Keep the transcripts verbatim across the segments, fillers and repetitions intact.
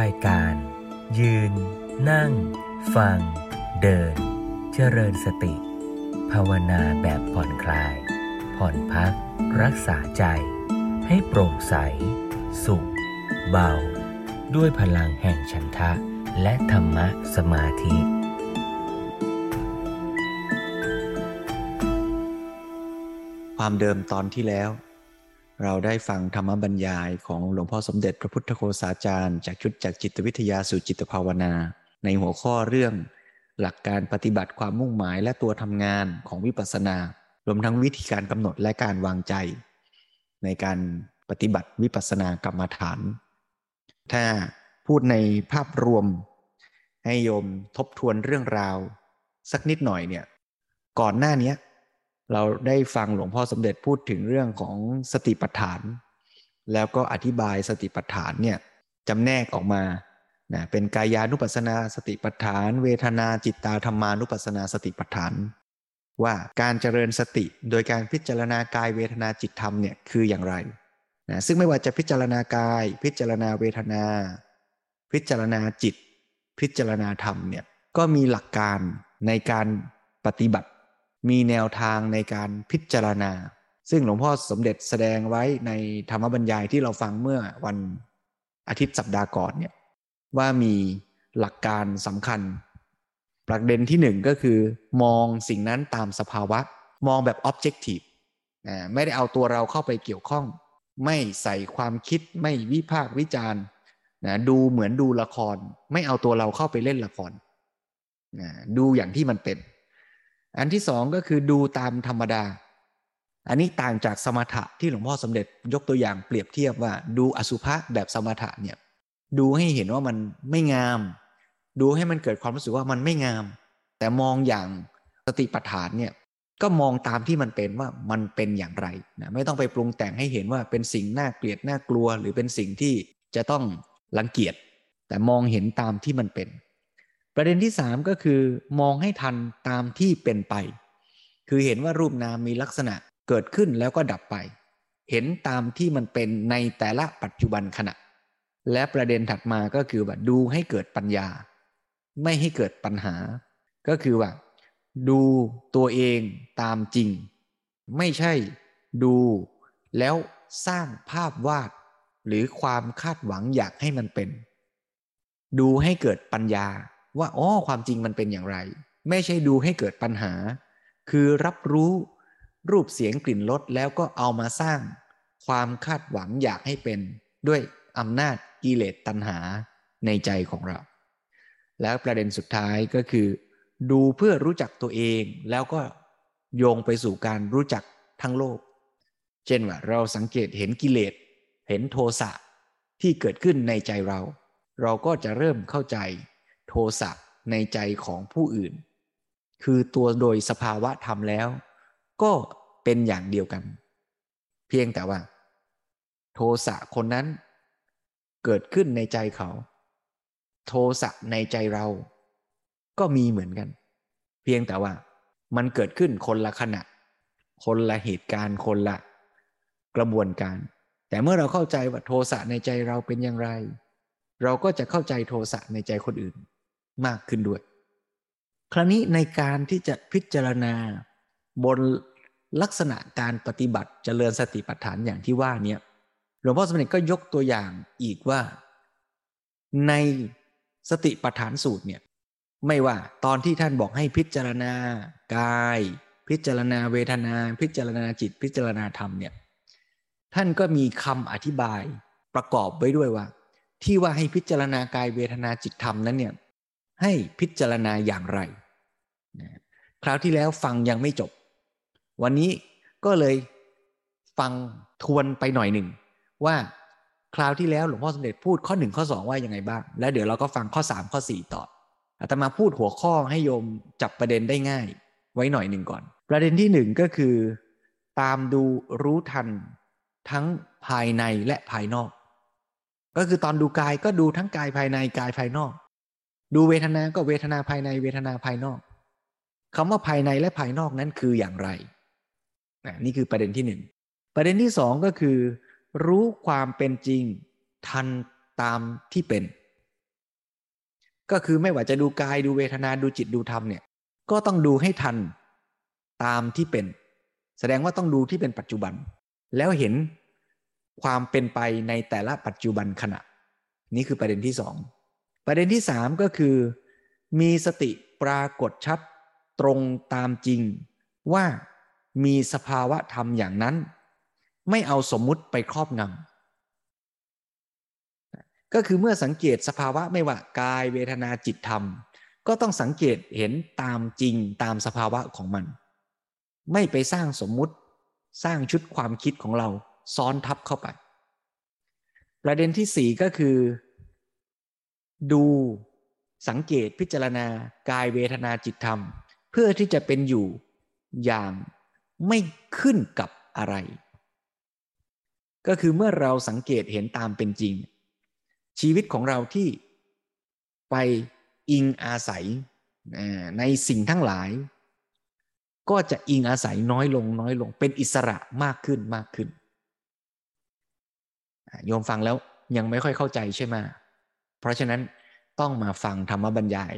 รายการยืนนั่งฟังเดินเจริญสติภาวนาแบบผ่อนคลายผ่อนพักรักษาใจให้โปร่งใสสุขเบาด้วยพลังแห่งฉันทะและธรรมะสมาธิความเดิมตอนที่แล้วเราได้ฟังธรรมบรรยายของหลวงพ่อสมเด็จพระพุทธโฆษาจารย์จากชุดจากจิตวิทยาสู่จิตภาวนาในหัวข้อเรื่องหลักการปฏิบัติความมุ่งหมายและตัวทำงานของวิปัสสนารวมทั้งวิธีการกำหนดและการวางใจในการปฏิบัติวิปัสสนากรรมฐานถ้าพูดในภาพรวมให้โยมทบทวนเรื่องราวสักนิดหน่อยเนี่ยก่อนหน้านี้เราได้ฟังหลวงพ่อสมเด็จพูดถึงเรื่องของสติปัฏฐานแล้วก็อธิบายสติปัฏฐานเนี่ยจำแนกออกมานะเป็นกายานุปัสสนาสติปัฏฐานเวทนาจิตตาธรรมานุปัสสนาสติปัฏฐานว่าการเจริญสติโดยการพิจารณากายเวทนาจิตธรรมเนี่ยคืออย่างไรนะซึ่งไม่ว่าจะพิจารณากายพิจารณาเวทนาพิจารณาจิตพิจารณาธรรมเนี่ยก็มีหลักการในการปฏิบัติมีแนวทางในการพิจารณาซึ่งหลวงพ่อสมเด็จแสดงไว้ในธรรมบรรยายที่เราฟังเมื่อวันอาทิตย์สัปดาห์ก่อนเนี่ยว่ามีหลักการสำคัญประเด็นที่หนึ่งก็คือมองสิ่งนั้นตามสภาวะมองแบบ objective ไม่ได้เอาตัวเราเข้าไปเกี่ยวข้องไม่ใส่ความคิดไม่วิพากษ์วิจารณ์นะดูเหมือนดูละครไม่เอาตัวเราเข้าไปเล่นละครนะดูอย่างที่มันเป็นอันที่สองก็คือดูตามธรรมดาอันนี้ต่างจากสมถะที่หลวงพ่อสมเด็จยกตัวอย่างเปรียบเทียบว่าดูอสุภะแบบสมถะเนี่ยดูให้เห็นว่ามันไม่งามดูให้มันเกิดความรู้สึกว่ามันไม่งามแต่มองอย่างสติปัฏฐานเนี่ยก็มองตามที่มันเป็นว่ามันเป็นอย่างไรนะไม่ต้องไปปรุงแต่งให้เห็นว่าเป็นสิ่งน่าเกลียดน่ากลัวหรือเป็นสิ่งที่จะต้องรังเกียจแต่มองเห็นตามที่มันเป็นประเด็นที่สามก็คือมองให้ทันตามที่เป็นไปคือเห็นว่ารูปนามมีลักษณะเกิดขึ้นแล้วก็ดับไปเห็นตามที่มันเป็นในแต่ละปัจจุบันขณะและประเด็นถัดมาก็คือว่าดูให้เกิดปัญญาไม่ให้เกิดปัญหาก็คือว่าดูตัวเองตามจริงไม่ใช่ดูแล้วสร้างภาพวาดหรือความคาดหวังอยากให้มันเป็นดูให้เกิดปัญญาว่าอ๋อความจริงมันเป็นอย่างไรไม่ใช่ดูให้เกิดปัญหาคือรับรู้รูปเสียงกลิ่นรสแล้วก็เอามาสร้างความคาดหวังอยากให้เป็นด้วยอำนาจกิเลสตัณหาในใจของเราแล้วประเด็นสุดท้ายก็คือดูเพื่อรู้จักตัวเองแล้วก็โยงไปสู่การรู้จักทั้งโลกเช่นว่าเราสังเกตเห็นกิเลสเห็นโทสะที่เกิดขึ้นในใจเราเราก็จะเริ่มเข้าใจโทสะในใจของผู้อื่นคือตัวโดยสภาวะธรรมแล้วก็เป็นอย่างเดียวกันเพียงแต่ว่าโทสะคนนั้นเกิดขึ้นในใจเขาโทสะในใจเราก็มีเหมือนกันเพียงแต่ว่ามันเกิดขึ้นคนละขณะคนละเหตุการณ์คนละกระบวนการแต่เมื่อเราเข้าใจว่าโทสะในใจเราเป็นอย่างไรเราก็จะเข้าใจโทสะในใจคนอื่นมากขึ้นด้วยคราวนี้ในการที่จะพิจารณาบนลักษณะการปฏิบัติเจริญสติปัฏฐานอย่างที่ว่าเนี่ยหลวงพ่อสมเด็จก็ยกตัวอย่างอีกว่าในสติปัฏฐานสูตรเนี่ยไม่ว่าตอนที่ท่านบอกให้พิจารณากายพิจารณาเวทนาพิจารณาจิตพิจารณาธรรมเนี่ยท่านก็มีคำอธิบายประกอบไว้ด้วยว่าที่ว่าให้พิจารณากายเวทนาจิตธรรมนั้นเนี่ยให้พิจารณาอย่างไรคราวที่แล้วฟังยังไม่จบวันนี้ก็เลยฟังทวนไปหน่อยหนึ่งว่าคราวที่แล้วหลวงพ่อสมเด็จพูดข้อหนึ่งข้อสองว่ายังไงบ้างแล้วเดี๋ยวเราก็ฟังข้อสามข้อสี่ต่ออาตมาพูดหัวข้อให้โยมจับประเด็นได้ง่ายไว้หน่อยหนึ่งก่อนประเด็นที่หนึ่งก็คือตามดูรู้ทันทั้งภายในและภายนอกก็คือตอนดูกายก็ดูทั้งกายภายในกายภายนอกดูเวทนาก็เวทนาภายในเวทนาภายนอกคำว่าภายในและภายนอกนั้นคืออย่างไรนี่คือประเด็นที่หนึ่งประเด็นที่สองก็คือรู้ความเป็นจริงทันตามที่เป็น ก็คือไม่ว่าจะดูกายดูเวทนาดูจิตดูธรรมเนี่ยก็ต้องดูให้ทันตามที่เป็นแสดงว่าต้องดูที่เป็นปัจจุบันแล้วเห็นความเป็นไปในแต่ละปัจจุบันขณะนี่คือประเด็นที่สองประเด็นที่สามก็คือมีสติปรากฏชัดตรงตามจริงว่ามีสภาวะธรรมอย่างนั้นไม่เอาสมมุติไปครอบงำก็คือเมื่อสังเกตสภาวะไม่ว่ากายเวทนาจิตธรรมก็ต้องสังเกตเห็นตามจริงตามสภาวะของมันไม่ไปสร้างสมมุติสร้างชุดความคิดของเราซ้อนทับเข้าไปประเด็นที่สี่ก็คือดูสังเกตพิจารณากายเวทนาจิตธรรมเพื่อที่จะเป็นอยู่อย่างไม่ขึ้นกับอะไรก็คือเมื่อเราสังเกตเห็นตามเป็นจริงชีวิตของเราที่ไปอิงอาศัยในสิ่งทั้งหลายก็จะอิงอาศัยน้อยลงน้อยลงเป็นอิสระมากขึ้นมากขึ้นโยมฟังแล้วยังไม่ค่อยเข้าใจใช่ไหมเพราะฉะนั้นต้องมาฟังธรรมบรรยาย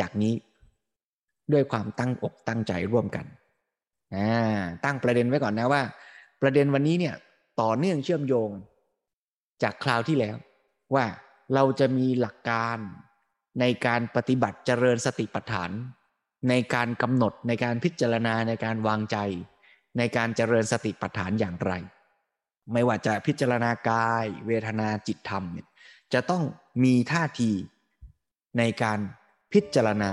จากนี้ด้วยความตั้งอกตั้งใจร่วมกันตั้งประเด็นไว้ก่อนนะว่าประเด็นวันนี้เนี่ยต่อเนื่องเชื่อมโยงจากคราวที่แล้วว่าเราจะมีหลักการในการปฏิบัติเจริญสติปัฏฐานในการกำหนดในการพิจารณาในการวางใจในการเจริญสติปัฏฐานอย่างไรไม่ว่าจะพิจารณากายเวทนาจิตธรรมเนี่ยจะต้องมีท่าทีในการพิจารณา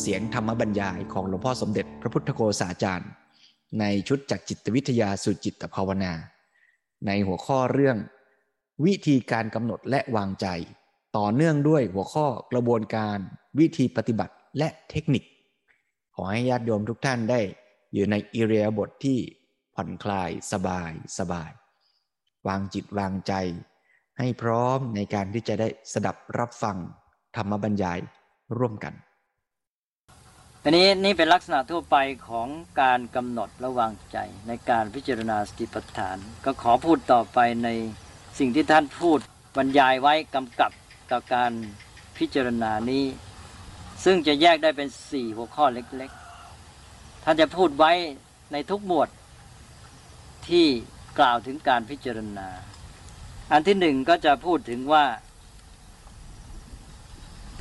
เสียงธรรมบรรยายของหลวงพ่อสมเด็จพระพุทธโฆษาจารย์ในชุดจากจิตวิทยาสู่จิตภาวนาในหัวข้อเรื่องวิธีการกำหนดและวางใจต่อเนื่องด้วยหัวข้อกระบวนการวิธีปฏิบัติและเทคนิคขอให้ญาติโยมทุกท่านได้อยู่ในอิริยาบถที่ผ่อนคลายสบายสบายวางจิตวางใจให้พร้อมในการที่จะได้สดับรับฟังธรรมบรรยายร่วมกันอันนี้นี่เป็นลักษณะทั่วไปของการกำหนดระวางใจในการพิจารณาสติปัฏฐานก็ขอพูดต่อไปในสิ่งที่ท่านพูดบรรยายไว้กำกับต่อการพิจารณานี้ซึ่งจะแยกได้เป็นสี่หัวข้อเล็กๆท่านจะพูดไว้ในทุกหมวดที่กล่าวถึงการพิจารณาอันที่หนึ่งก็จะพูดถึงว่า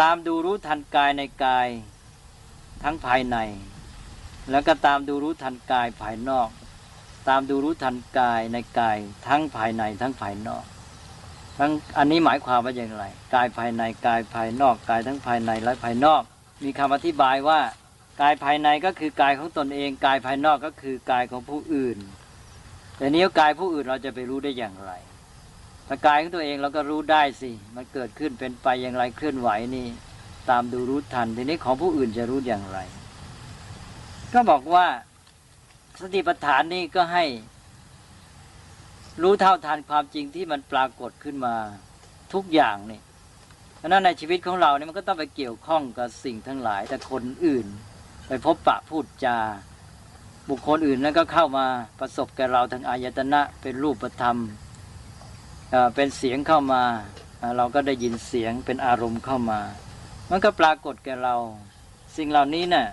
ตามดูรู้ทันกายในกายทั้งภายในแล้วก็ตามดูรู้ทันกายภายนอกตามดูรู้ทันกายในกายทั้งภายในทั้งภายนอกทั้งอันนี้หมายความว่าอย่างไรกายภายในกายภายนอกกายทั้งภายในและภายนอกมีคำอธิบายว่ากายภายในก็คือกายของตนเองกายภายนอกก็คือกายของผู้อื่นแต่นี้กายผู้อื่นเราจะไปรู้ได้อย่างไรแต่กายของตัวเองเราก็รู้ได้สิมันเกิดขึ้นเป็นไปอย่างไรเคลื่อนไหวนี่ตามดูรู้ทันทีนี้ของผู้อื่นจะรู้อย่างไรก็บอกว่าสติปัฏฐานนี่ก็ให้รู้เท่าทันความจริงที่มันปรากฏขึ้นมาทุกอย่างนี่เพราะนั้นในชีวิตของเราเนี่ยมันก็ต้องไปเกี่ยวข้องกับสิ่งทั้งหลายแต่คนอื่นไปพบปะพูดจาบุคคลอื่นนั้นก็เข้ามาประสบกับเราทางอายตนะเป็นรูปธรรมเป็นเสียงเข้ามาเราก็ได้ยินเสียงเป็นอารมณ์เข้ามามันก็ปรากฏแก่เราสิ่งเหล่านี้น่ะ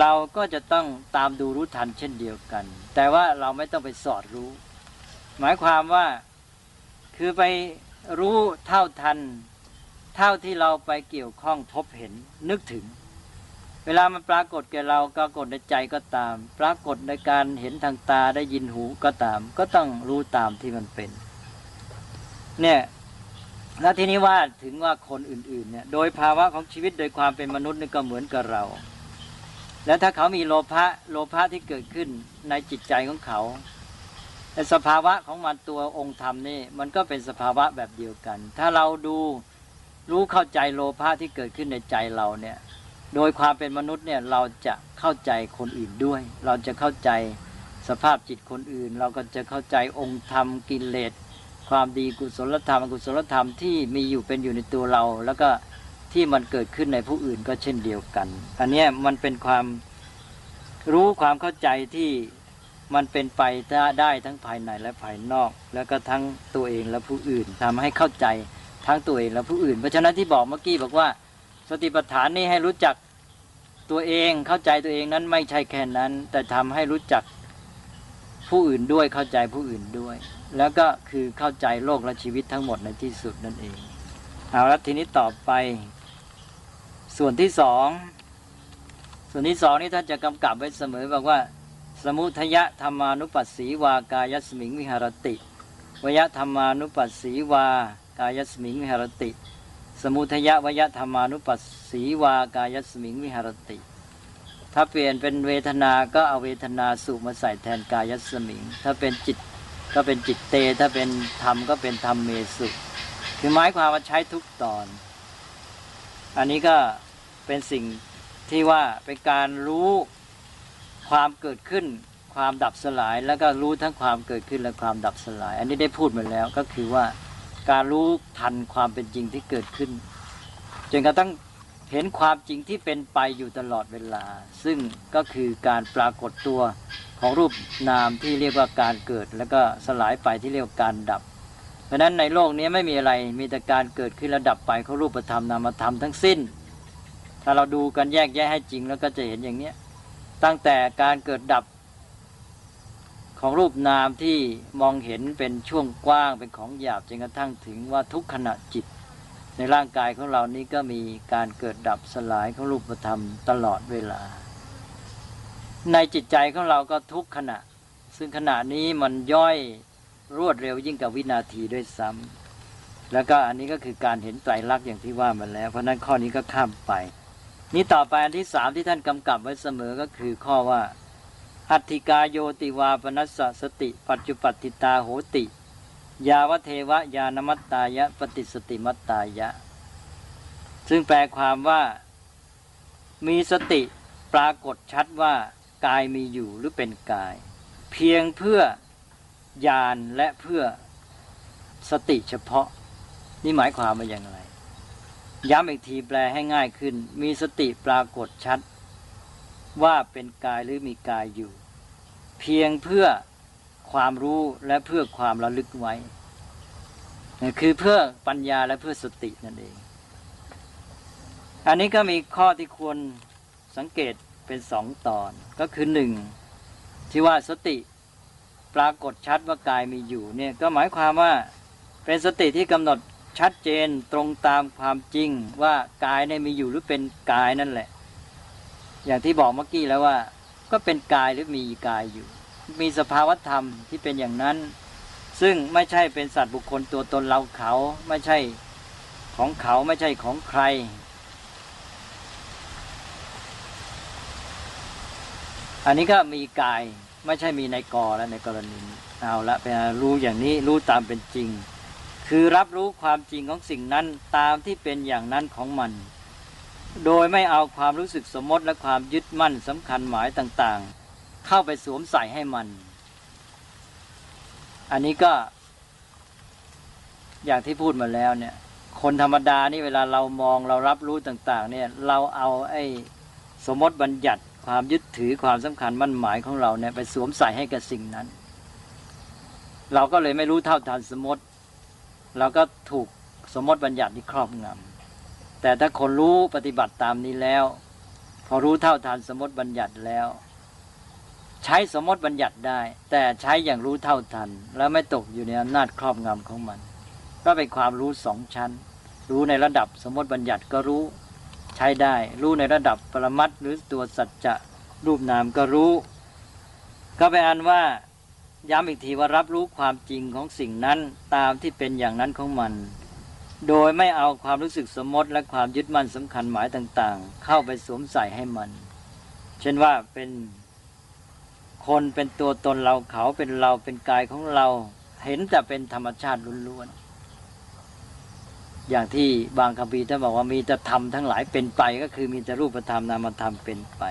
เราก็จะต้องตามดูรู้ทันเช่นเดียวกันแต่ว่าเราไม่ต้องไปสอดรู้หมายความว่าคือไปรู้เท่าทันเท่าที่เราไปเกี่ยวข้องพบเห็นนึกถึงเวลามันปรากฏแก่เราปรากฏในใจก็ตามปรากฏในการเห็นทางตาได้ยินหูก็ตามก็ต้องรู้ตามที่มันเป็นเนี่ยและที่นี้ว่าถึงว่าคนอื่นๆเนี่ยโดยภาวะของชีวิตโดยความเป็นมนุษย์นี่ก็เหมือนกับเราแล้วถ้าเขามีโลภะโลภะที่เกิดขึ้นในจิตใจของเขาแต่สภาวะของมันตัวองค์ธรรมนี่มันก็เป็นสภาวะแบบเดียวกันถ้าเราดูรู้เข้าใจโลภะที่เกิดขึ้นในใจเราเนี่ยโดยความเป็นมนุษย์เนี่ยเราจะเข้าใจคนอื่นด้วยเราจะเข้าใจสภาพจิตคนอื่นเราก็จะเข้าใจองค์ธรรมกิเลส ความดีกุศลธรรมอกุศลธรรมที่มีอยู่เป็นอยู่ในตัวเราแล้วก็ที่มันเกิดขึ้นในผู้อื่นก็เช่นเดียวกันอันนี้มันเป็นความรู้ความเข้าใจที่มันเป็นไปได้ทั้งภายในและภายนอกแล้วก็ทั้งตัวเองและผู้อื่นทำให้เข้าใจทั้งตัวเองและผู้อื่นเพราะฉะนั้นที่บอกเมื่อกี้บอกว่าสติปัฏฐานนี้ให้รู้จักตัวเองเข้าใจตัวเองนั้นไม่ใช่แค่นั้นแต่ทำให้รู้จักผู้อื่นด้วยเข้าใจผู้อื่นด้วยแล้วก็คือเข้าใจโลกและชีวิตทั้งหมดในที่สุดนั่นเองเอาละทีนี้ต่อไปส่วนที่สองส่วนที่สองนี่ท่านจะกำกับไว้เสมอบอกว่าสมุทยธรรมานุปัสสีวากายสมิงวิหารติวยธรรมานุปัสสีวากายสมิงวิหารติสมุทยวยธรรมานุปัสสีวากายสมิงวิหารติถ้าเปลี่ยนเป็นเวทนาก็เอาเวทนาสุมาใส่แทนกายสมิงถ้าเป็นจิตก็เป็นจิตเตถ้าเป็นธรรมก็เป็นธรรมเมสุคือหมายความว่าใช้ทุกตอนอันนี้ก็เป็นสิ่งที่ว่าเป็นการรู้ความเกิดขึ้นความดับสลายแล้วก็รู้ทั้งความเกิดขึ้นและความดับสลายอันนี้ได้พูดมาแล้วก็คือว่าการรู้ทันความเป็นจริงที่เกิดขึ้นจนกระทั่งเห็นความจริงที่เป็นไปอยู่ตลอดเวลาซึ่งก็คือการปรากฏตัวของรูปนามที่เรียกว่าการเกิดแล้วก็สลายไปที่เรียกว่าการดับเพราะนั้นในโลกนี้ไม่มีอะไรมีแต่การเกิดขึ้นและดับไปของรูปธรรมนามธรรมทั้งสิ้นถ้าเราดูกันแยกแยะให้จริงแล้วก็จะเห็นอย่างนี้ตั้งแต่การเกิดดับของรูปนามที่มองเห็นเป็นช่วงกว้างเป็นของหยาบจนกระทั่งถึงว่าทุกขณะจิตในร่างกายของเรานี้ก็มีการเกิดดับสลายของรูปธรรมตลอดเวลาในจิตใจของเราก็ทุกขณะซึ่งขณะนี้มันย่อยรวดเร็วยิ่งกว่าวินาทีด้วยซ้ำแล้วก็อันนี้ก็คือการเห็นไตรลักษณ์อย่างที่ว่ามาแล้วเพราะนั้นข้อนี้ก็ข้ามไปนี่ต่อไปอันที่สามที่ท่านกำกับไว้เสมอก็คือข้อว่าอัตถิกาโยติวาปนัสสะสติปัจจุปัฏฐิตาโหติยาวเทวะยานมัตตายะปฏิสติมัตตายะซึ่งแปลความว่ามีสติปรากฏชัดว่ากายมีอยู่หรือเป็นกายเพียงเพื่อญาณและเพื่อสติเฉพาะนี่หมายความว่าอย่างไรย้ำอีกทีแปลให้ง่ายขึ้นมีสติปรากฏชัดว่าเป็นกายหรือมีกายอยู่เพียงเพื่อความรู้และเพื่อความระลึกไว้คือเพื่อปัญญาและเพื่อสตินั่นเองอันนี้ก็มีข้อที่ควรสังเกตเป็นสองตอนก็คือหนึ่งที่ว่าสติปรากฏชัดว่ากายมีอยู่เนี่ยก็หมายความว่าเป็นสติที่กำหนดชัดเจนตรงตามความจริงว่ากายเนี่ยมีอยู่หรือเป็นกายนั่นแหละอย่างที่บอกเมื่อกี้แล้วว่าก็เป็นกายหรือมีกายอยู่มีสภาวธรรมที่เป็นอย่างนั้นซึ่งไม่ใช่เป็นสัตว์บุคคลตัวตนเราเขาไม่ใช่ของเขาไม่ใช่ของใครอันนี้ก็มีกายไม่ใช่มีในกอและในกรณีเอาละไปรู้อย่างนี้รู้ตามเป็นจริงคือรับรู้ความจริงของสิ่งนั้นตามที่เป็นอย่างนั้นของมันโดยไม่เอาความรู้สึกสมมติและความยึดมั่นสำคัญหมายต่างๆเข้าไปสวมใส่ให้มันอันนี้ก็อย่างที่พูดมาแล้วเนี่ยคนธรรมดานี่เวลาเรามองเรารับรู้ต่างๆเนี่ยเราเอาไอ้สมมติบัญญัติความยึดถือความสำคัญมั่นหมายของเราเนี่ยไปสวมใส่ให้กับสิ่งนั้นเราก็เลยไม่รู้เท่าทันสมมติเราก็ถูกสมมติบัญญัตินี้ครอบงำแต่ถ้าคนรู้ปฏิบัติตามนี้แล้วพอรู้เท่าทันสมมติบัญญัติแล้วใช้สมมติบัญญัติได้แต่ใช้อย่างรู้เท่าทันและไม่ตกอยู่ในอำนาจครอบงำของมันก็เป็นความรู้สองชั้นรู้ในระดับสมมติบัญญัติก็รู้ใช้ได้รู้ในระดับปรมัตถ์หรือตัวสัจจะรูปนามก็รู้ก็เป็นอันว่าย้ำอีกทีว่ารับรู้ความจริงของสิ่งนั้นตามที่เป็นอย่างนั้นของมันโดยไม่เอาความรู้สึกสมมติและความยึดมั่นสำคัญหมายต่างๆเข้าไปสวมใส่ให้มันเช่นว่าเป็นคนเป็นตัวตนเราเขาเป็นเราเป็นกายของเราเห็นแต่เป็นธรรมชาติล้วนๆอย่างที่บางคำพีท่านบอกว่ามีแต่ธรรมทั้งหลายเป็นไปก็คือมีแต่รูปธรรมนามธรรมเป็นไป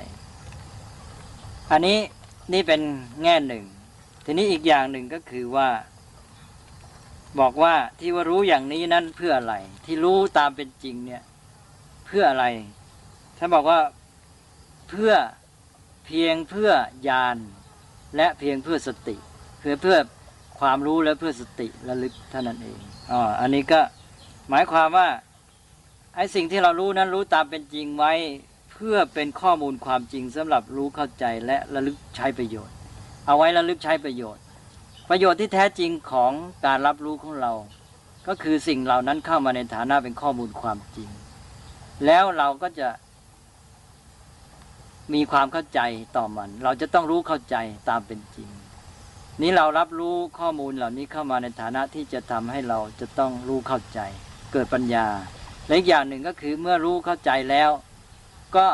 อันนี้นี่เป็นแง่หนึ่งทีนี้อีกอย่างหนึ่งก็คือว่า บอกว่าที่ว่ารู้อย่างนี้นั้นเพื่ออะไรที่รู้ตามเป็นจริงเนี่ยเพื่ออะไรท่านบอกว่าเพื่อเพียงเพื่อญาณและเพียงเพื่อสติคือเพื่อความรู้และเพื่อสติระลึกเท่านั้นเองอ๋ออันนี้ก็หมายความว่าไอ้สิ่งที่เรารู้นั้นรู้ตามเป็นจริงไว้เพื่อเป็นข้อมูลความจริงสำหรับรู้เข้าใจและระลึกใช้ประโยชน์เอาไว้ระลึกใช้ประโยชน์ประโยชน์ที่แท้จริงของการรับรู้ของเราก็คือสิ่งเหล่านั้นเข้ามาในฐานะเป็นข้อมูลความจริงแล้วเราก็จะมีความเข้าใจต่อมันเราจะต้องรู้เข้าใจตามเป็นจริงนี้เรารับรู้ข้อมูลเหล่านี้เข้ามาในฐานะที่จะทำให้เราจะต้องรู้เข้าใจเกิดปัญญาและอีกอย่างหนึ่งก็คือเมื่อรู้เข้าใจแล้วก็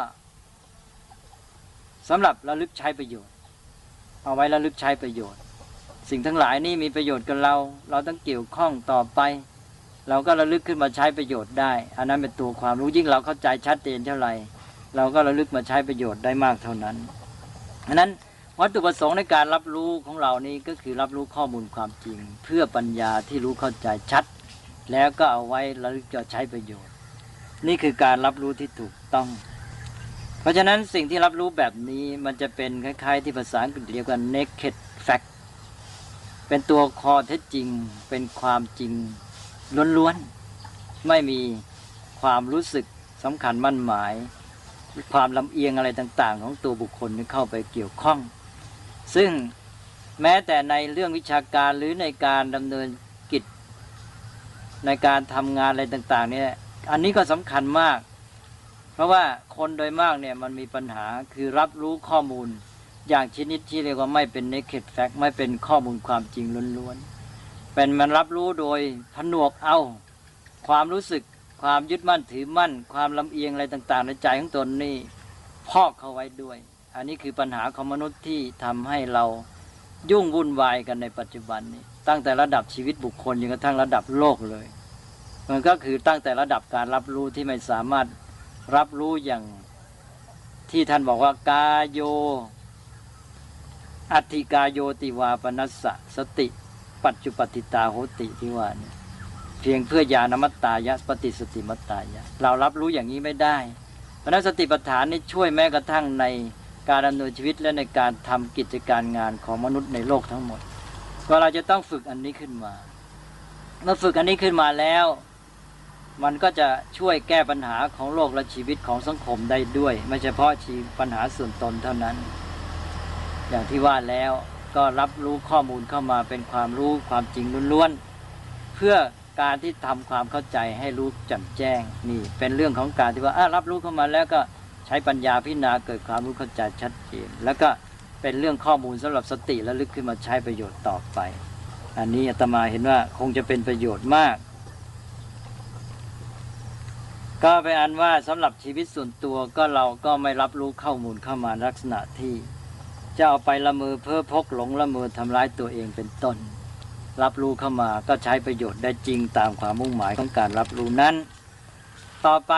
สำหรับระลึกใช้ประโยชน์เอาไว้ระลึกใช้ประโยชน์สิ่งทั้งหลายนี่มีประโยชน์กับเราเราต้องเกี่ยวข้องต่อไปเราก็ระลึกขึ้นมาใช้ประโยชน์ได้อันนั้นเป็นตัวความรู้ยิ่งเราเข้าใจชัดเจนเท่าไหร่เราก็ระลึกมาใช้ประโยชน์ได้มากเท่านั้นอันนั้นวัตถุประสงค์ในการรับรู้ของเรานี่ก็คือรับรู้ข้อมูลความจริงเพื่อปัญญาที่รู้เข้าใจชัดแล้วก็เอาไว้ระลึกจะใช้ประโยชน์นี่คือการรับรู้ที่ถูกต้องเพราะฉะนั้นสิ่งที่รับรู้แบบนี้มันจะเป็นคล้ายๆที่ภาษาอังกฤษเรียกว่า naked fact เป็นตัวข้อเท็จจริงเป็นความจริงล้วนๆไม่มีความรู้สึกสำคัญมั่นหมายความลำเอียงอะไรต่างๆของตัวบุคคลที่เข้าไปเกี่ยวข้องซึ่งแม้แต่ในเรื่องวิชาการหรือในการดำเนินกิจในการทำงานอะไรต่างๆเนี่ยอันนี้ก็สำคัญมากเพราะว่าคนโดยมากเนี่ยมันมีปัญหาคือรับรู้ข้อมูลอย่างชนิดที่เรียกว่าไม่เป็น naked fact ไม่เป็นข้อมูลความจริงล้วนๆเป็นมันรับรู้โดยผนวกเอาความรู้สึกความยึดมั่นถือมั่นความลำเอียงอะไรต่างๆในใจของตนนี่พอกเข้าไว้ด้วยอันนี้คือปัญหาของมนุษย์ที่ทำให้เรายุ่งวุ่นวายกันในปัจจุบันนี้ตั้งแต่ระดับชีวิตบุคคลจนกระทั่งระดับโลกเลยมันก็คือตั้งแต่ระดับการรับรู้ที่ไม่สามารถรับรู้อย่างที่ท่านบอกว่ากาโยอัตถิกาโยติวาปนัสสะสติปัจจุปฏิตาโหติที่ว่านี่เพียงเพื่อญาณมัตตายะปฏิสติมัตตายะเรารับรู้อย่างนี้ไม่ได้เพราะนั้นสติปัฏฐานนี่ช่วยแม้กระทั่งในการดำเนินชีวิตและในการทำกิจการงานของมนุษย์ในโลกทั้งหมดก็เราจะต้องฝึกอันนี้ขึ้นมาเมื่อฝึกอันนี้ขึ้นมาแล้วมันก็จะช่วยแก้ปัญหาของโลกและชีวิตของสังคมได้ด้วยไม่เฉพาะชีปัญหาส่วนตนเท่านั้นอย่างที่ว่าแล้วก็รับรู้ข้อมูลเข้ามาเป็นความรู้ความจริงล้วนๆเพื่อการที่ทำความเข้าใจให้รู้แจ่มแจ้งนี่เป็นเรื่องของการที่ว่ารับรู้เข้ามาแล้วก็ใช้ปัญญาพิจารณาเกิดความรู้เข้าใจชัดเจนแล้วก็เป็นเรื่องข้อมูลสำหรับสติและลึกขึ้นมาใช้ประโยชน์ต่อไปอันนี้อาตมาเห็นว่าคงจะเป็นประโยชน์มากก็เป็นอันว่าสำหรับชีวิตส่วนตัวก็เราก็ไม่รับรู้ข้อมูลเข้ามาลักษณะที่จะเอาไปละเมอเพ้อพกหลงละเมอทำร้ายตัวเองเป็นต้นรับรู้เข้ามาก็ใช้ประโยชน์ได้จริงตามความมุ่งหมายของการรับรู้นั้นต่อไป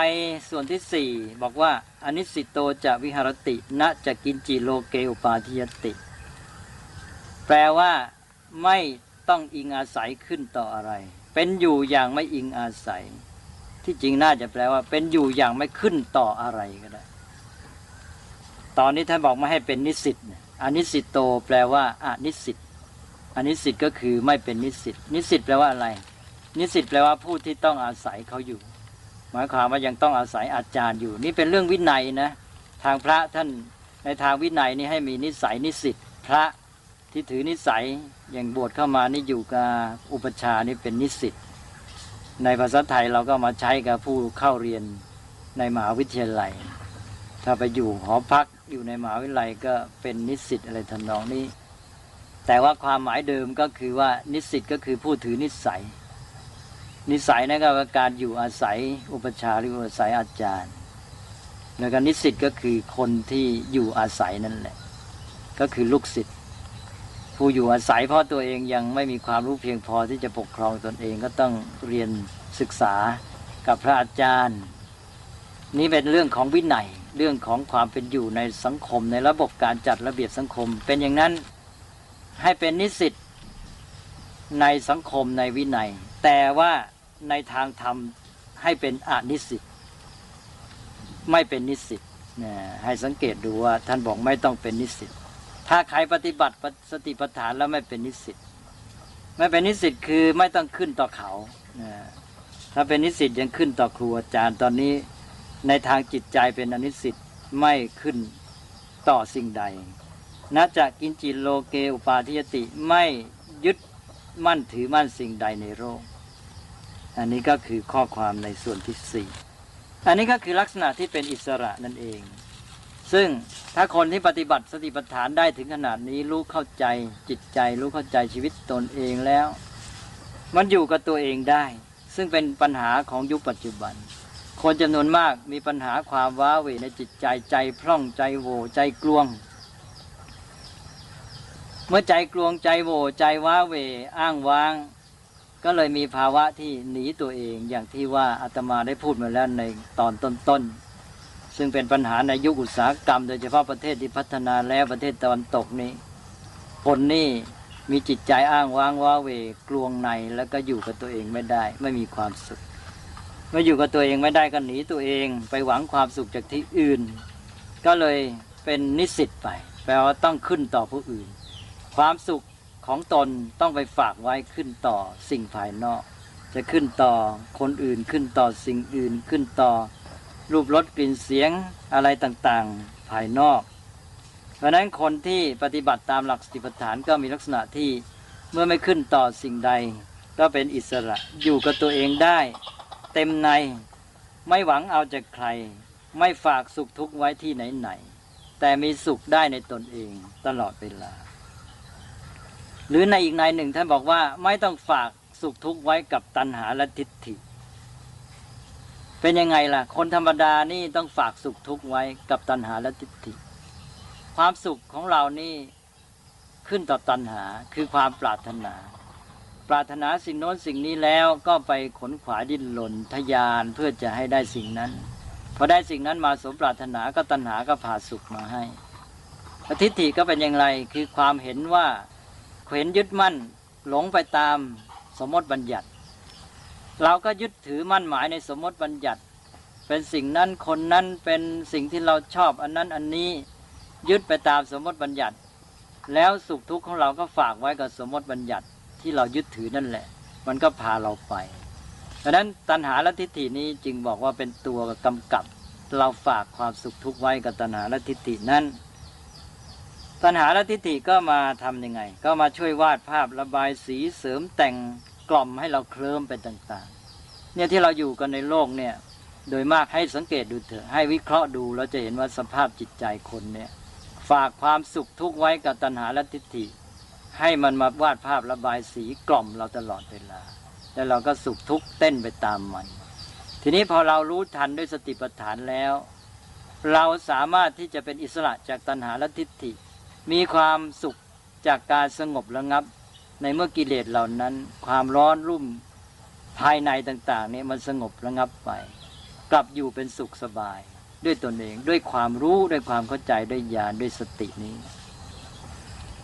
ส่วนที่สี่บอกว่าอนิสสิโตจะวิหรตินะจะกินจิโลเกอุปาทิยติแปลว่าไม่ต้องอิงอาศัยขึ้นต่ออะไรเป็นอยู่อย่างไม่อิงอาศัยที่จริงน่าจะแปลว่าเป็นอยู่อย่างไม่ขึ้นต่ออะไรก็ได้ตอนนี้ท่านบอกไม่ให้เป็นนิสิตอนิสสิโตแปลว่าอนิสสิตอนิสสิตก็คือไม่เป็นนิสิตนิสิตแปลว่าอะไรนิสิตแปลว่าผู้ที่ต้องอาศัยเขาอยู่หมายความว่ายังต้องอาศัยอาจารย์อยู่นี่เป็นเรื่องวินัยนะทางพระท่านในทางวินัยนี่ให้มีนิสัยนิสิตพระที่ถือนิสัยอย่างบวชเข้ามานี่อยู่กับอุปัชฌาย์นี่เป็นนิสิตในภาษาไทยเราก็มาใช้กับผู้เข้าเรียนในมหาวิทยาลัยถ้าไปอยู่หอพักอยู่ในมหาวิทยาลัยก็เป็นนิสิตอะไรทำนองนี้แต่ว่าความหมายเดิมก็คือว่านิสิตก็คือผู้ถือนิสัยนิสัยนั่นก็คือการอยู่อาศัยอุปัชฌาย์หรืออาศัยอาจารย์แล้วก็นิสิตก็คือคนที่อยู่อาศัยนั่นแหละก็คือลูกศิษย์ผู้อยู่อาศัยเพราะตัวเองยังไม่มีความรู้เพียงพอที่จะปกครองตนเองก็ต้องเรียนศึกษากับพระอาจารย์นี่เป็นเรื่องของวินัยเรื่องของความเป็นอยู่ในสังคมในระบบการจัดระเบียบสังคมเป็นอย่างนั้นให้เป็นนิสิต ในสังคมในวินัยแต่ว่าในทางธรรมให้เป็นอนิสิตไม่เป็นนิสิตนะให้สังเกตดูว่าท่านบอกไม่ต้องเป็นนิสิตถ้าใครปฏิบัติสติปัฏฐานแล้วไม่เป็นนิสิตไม่เป็นนิสิตคือไม่ต้องขึ้นต่อเขานะถ้าเป็นนิสิตยังขึ้นต่อครูอาจารย์ตอนนี้ในทางจิตใจเป็นอนิสิตไม่ขึ้นต่อสิ่งใดนะจะกินจิโลเกอุปาทิยติไม่ยึดมั่นถือมั่นสิ่งใดในโลกอันนี้ก็คือข้อความในส่วนที่สี่อันนี้ก็คือลักษณะที่เป็นอิสระนั่นเองซึ่งถ้าคนที่ปฏิบัติสติปัฏฐานได้ถึงขนาดนี้รู้เข้าใจจิตใจรู้เข้าใจชีวิตตนเองแล้วมันอยู่กับตัวเองได้ซึ่งเป็นปัญหาของยุคปัจจุบันคนจำนวนมากมีปัญหาความว้าเหวในจิตใจใจพร่องใจโหวใจกลวงเมื่อใจกลวงใจโหวใจว้าเหวอ้างว้างก็เลยมีภาวะที่หนีตัวเองอย่างที่ว่าอาตมาได้พูดมาแล้วในตอนต้นๆซึ่งเป็นปัญหาในยุคอุตสาหกรรมโดยเฉพาะประเทศที่พัฒนาแล้วประเทศตะวันตกนี้คนนี่มีจิตใจอ้างว้างว้าเหวกลวงในแล้วก็อยู่กับตัวเองไม่ได้ไม่มีความสุขเมื่ออยู่กับตัวเองไม่ได้ก็หนีตัวเองไปหวังความสุขจากที่อื่นก็เลยเป็นนิสิตไปแปลว่าต้องขึ้นต่อผู้อื่นความสุขของตนต้องไปฝากไว้ขึ้นต่อสิ่งภายนอกจะขึ้นต่อคนอื่นขึ้นต่อสิ่งอื่นขึ้นต่อรูปรสกลิ่นเสียงอะไรต่างๆภายนอกเพราะนั้นคนที่ปฏิบัติตามหลักสติปัฏฐานก็มีลักษณะที่เมื่อไม่ขึ้นต่อสิ่งใดก็เป็นอิสระอยู่กับตัวเองได้เต็มในไม่หวังเอาจากใครไม่ฝากสุขทุกข์ไว้ที่ไหนๆแต่มีสุขได้ในตนเองตลอดเวลาหรือในอีกในหนึ่งท่านบอกว่าไม่ต้องฝากสุขทุกข์ไว้กับตัณหาและทิฏฐิเป็นยังไงล่ะคนธรรมดานี่ต้องฝากสุขทุกข์ไว้กับตัณหาและทิฏฐิความสุขของเรานี่ขึ้นต่อตัณหาคือความปรารถนาปรารถนาสิ่งโน้นสิ่งนี้แล้วก็ไปขนขวายดิ้นรนทะยานเพื่อจะให้ได้สิ่งนั้นพอได้สิ่งนั้นมาสมปรารถนาก็ตัณหาก็พาสุขมาให้ทิฏฐิก็เป็นอย่างไรคือความเห็นว่าเขวนยึดมั่นหลงไปตามสมมติบัญญัติเราก็ยึดถือมั่นหมายในสมมติบัญญัติเป็นสิ่งนั้นคนนั้นเป็นสิ่งที่เราชอบอันนั้นอันนี้ยึดไปตามสมมติบัญญัติแล้วสุขทุกข์ของเราก็ฝากไว้กับสมมติบัญญัติที่เรายึดถือนั่นแหละมันก็พาเราไปดังนั้นตัณหาและทิฏฐินี้จึงบอกว่าเป็นตัวกำกับเราฝากความสุขทุกข์ไว้กับตัณหาและทิฏฐินั้นตัณหาและทิฏฐิก็มาทำยังไงก็มาช่วยวาดภาพระบายสีเสริมแต่งกล่อมให้เราเคลิ้มไปต่างๆเนี่ยที่เราอยู่กันในโลกเนี่ยโดยมากให้สังเกตดูเถอะให้วิเคราะห์ดูเราจะเห็นว่าสภาพจิตใจคนเนี่ยฝากความสุขทุกข์ไว้กับตัณหาและทิฏฐิให้มันมาวาดภาพระบายสีกล่อมเราตลอดเวลาแล้วเราก็สุขทุกข์เต้นไปตามมันทีนี้พอเรารู้ทันด้วยสติปัฏฐานแล้วเราสามารถที่จะเป็นอิสระจากตัณหาและทิฏฐิมีความสุขจากการสงบระงับในเมื่อกิเลสเหล่านั้นความร้อนรุ่มภายในต่างๆเนี่ยมันสงบระงับไปกลับอยู่เป็นสุขสบายด้วยตนเองด้วยความรู้ด้วยความเข้าใจด้วยญาณด้วยสตินี้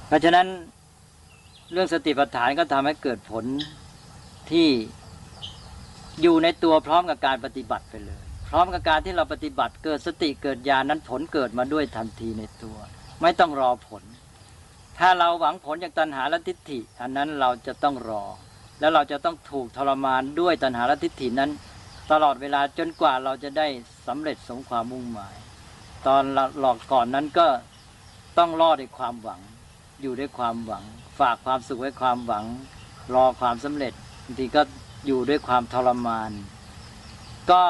เพราะฉะนั้นเรื่องสติปัฏฐานก็ทำให้เกิดผลที่อยู่ในตัวพร้อมกับการปฏิบัติไปเลยพร้อมกับการที่เราปฏิบัติเกิดสติเกิดญาณนั้นผลเกิดมาด้วยทันทีในตัวไม่ต้องรอผลถ้าเราหวังผลจากตัณหาและทิฏฐิอันนั้นเราจะต้องรอแล้วเราจะต้องถูกทรมานด้วยตัณหาและทิฏฐินั้นตลอดเวลาจนกว่าเราจะได้สำเร็จสมความมุ่งหมายตอนหลอกก่อนนั้นก็ต้องรอด้วยความหวังอยู่ด้วยความหวังฝากความสุขไว้ความหวังรอความสำเร็จบางทีก็อยู่ด้วยความทรมานก็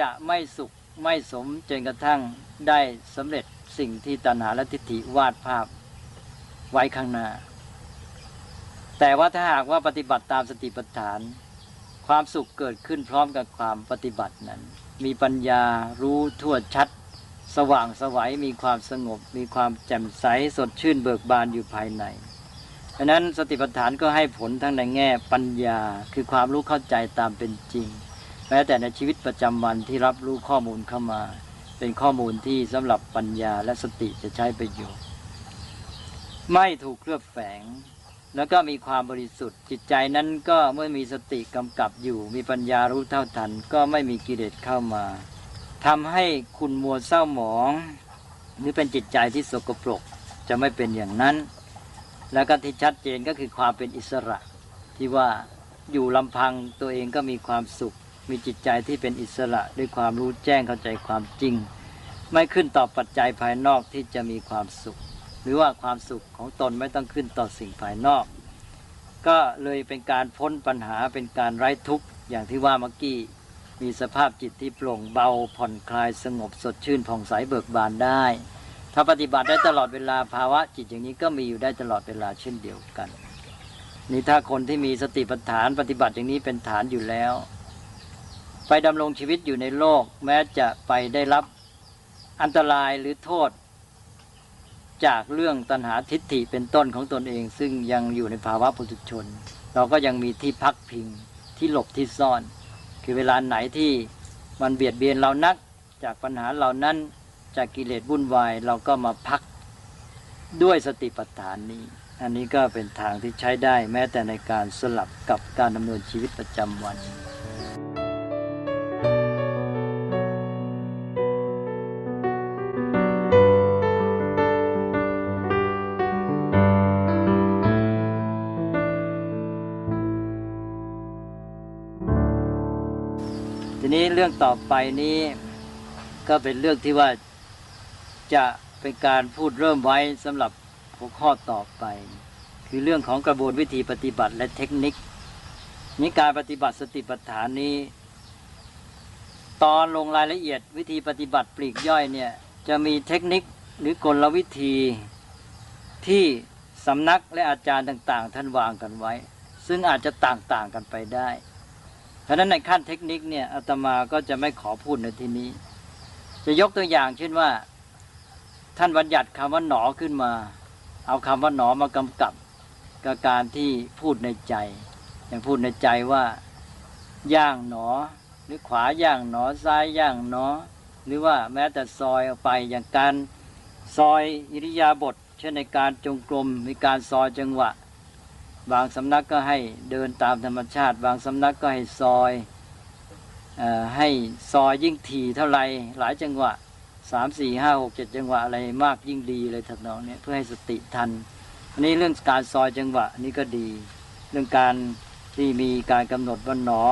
จะไม่สุขไม่สมจนกระทั่งได้สำเร็จสิ่งที่ตัณหาและทิฏฐิวาดภาพไว้ข้างหน้าแต่ว่าถ้าหากว่าปฏิบัติตามสติปัฏฐานความสุขเกิดขึ้นพร้อมกับความปฏิบัตินั้นมีปัญญารู้ทั่วชัดสว่างไสวมีความสงบมีความแจ่มใสสดชื่นเบิกบานอยู่ภายในฉะนั้นสติปัฏฐานก็ให้ผลทั้งในแง่ปัญญาคือความรู้เข้าใจตามเป็นจริงแม้แต่ในชีวิตประจำวันที่รับรู้ข้อมูลเข้ามาเป็นข้อมูลที่สำหรับปัญญาและสติจะใช้ประโยชน์ไม่ถูกเคลือบแฝง แล้วก็มีความบริสุทธิ์จิตใจนั้นก็เมื่อมีสติกำกับอยู่มีปัญญารู้เท่าทันก็ไม่มีกิเลสเข้ามาทำให้คุณมัวเศร้าหมองหรือเป็นจิตใจที่สกปรกจะไม่เป็นอย่างนั้นแล้วก็ที่ชัดเจนก็คือความเป็นอิสระที่ว่าอยู่ลำพังตัวเองก็มีความสุขมีจิตใจที่เป็นอิสระด้วยความรู้แจ้งเข้าใจความจริงไม่ขึ้นต่อปัจจัยภายนอกที่จะมีความสุขหรือว่าความสุขของตนไม่ต้องขึ้นต่อสิ่งภายนอกก็เลยเป็นการพ้นปัญหาเป็นการไร้ทุกข์อย่างที่ว่าเมื่อกี้มีสภาพจิตที่โปร่งเบาผ่อนคลายสงบสดชื่นผ่องใสเบิกบานได้ถ้าปฏิบัติได้ตลอดเวลาภาวะจิตอย่างนี้ก็มีอยู่ได้ตลอดเวลาเช่นเดียวกันนี่ถ้าคนที่มีสติปัฏฐานปฏิบัติอย่างนี้เป็นฐานอยู่แล้วไปดำรงชีวิตอยู่ในโลกแม้จะไปได้รับอันตรายหรือโทษจากเรื่องตัณหาทิฏฐิเป็นต้นของตนเองซึ่งยังอยู่ในภาวะปุถุชนเราก็ยังมีที่พักพิงที่หลบที่ซ่อนคือเวลาไหนที่มันเบียดเบียนเรานักจากปัญหาเหล่านั้นจากกิเลสวุ่นวายเราก็มาพักด้วยสติปัฏฐานนี้อันนี้ก็เป็นทางที่ใช้ได้แม้แต่ในการสลับกับการดำเนินชีวิตประจำวันทีนี้เรื่องต่อไปนี้ก็เป็นเรื่องที่ว่าจะเป็นการพูดเริ่มไว้สำหรับหัวข้อต่อไปคือเรื่องของกระบวนวิธีปฏิบัติและเทคนิคนี้การปฏิบัติสติปัฏฐานนี้ตอนลงรายละเอียดวิธีปฏิบัติปลีกย่อยเนี่ยจะมีเทคนิคหรือกลวิธีที่สำนักและอาจารย์ต่างๆท่านวางกันไว้ซึ่งอาจจะต่างๆกันไปได้เพราะนั้นในขั้นเทคนิคเนี่ยอาตมาก็จะไม่ขอพูดในที่นี้จะยกตัวอย่างเช่นว่าท่านบัญญัติคำว่าหนอขึ้นมาเอาคำว่าหนอมากำกับกับการที่พูดในใจอย่างพูดในใจว่าย่างหนอหรือขวาย่างหนอซ้ายย่างหนอหรือว่าแม้แต่ซอยออกไปอย่างการซอยอิริยาบถเช่นในการจงกรมมีการซอยจังหวะบางสำนักก็ให้เดินตามธรรมชาติบางสำนักก็ให้ซอยเอ่อให้ซอยยิ่งถี่เท่าไรหลายจังหวะสาม สี่ ห้า หก เจ็ดจังหวะอะไรมากยิ่งดีเลยทั้งน้องเนี่ยเพื่อให้สติทันอันนี้เรื่องการซอยจังหวะนี่ก็ดีเรื่องการที่มีการกำหนดว่าหนอ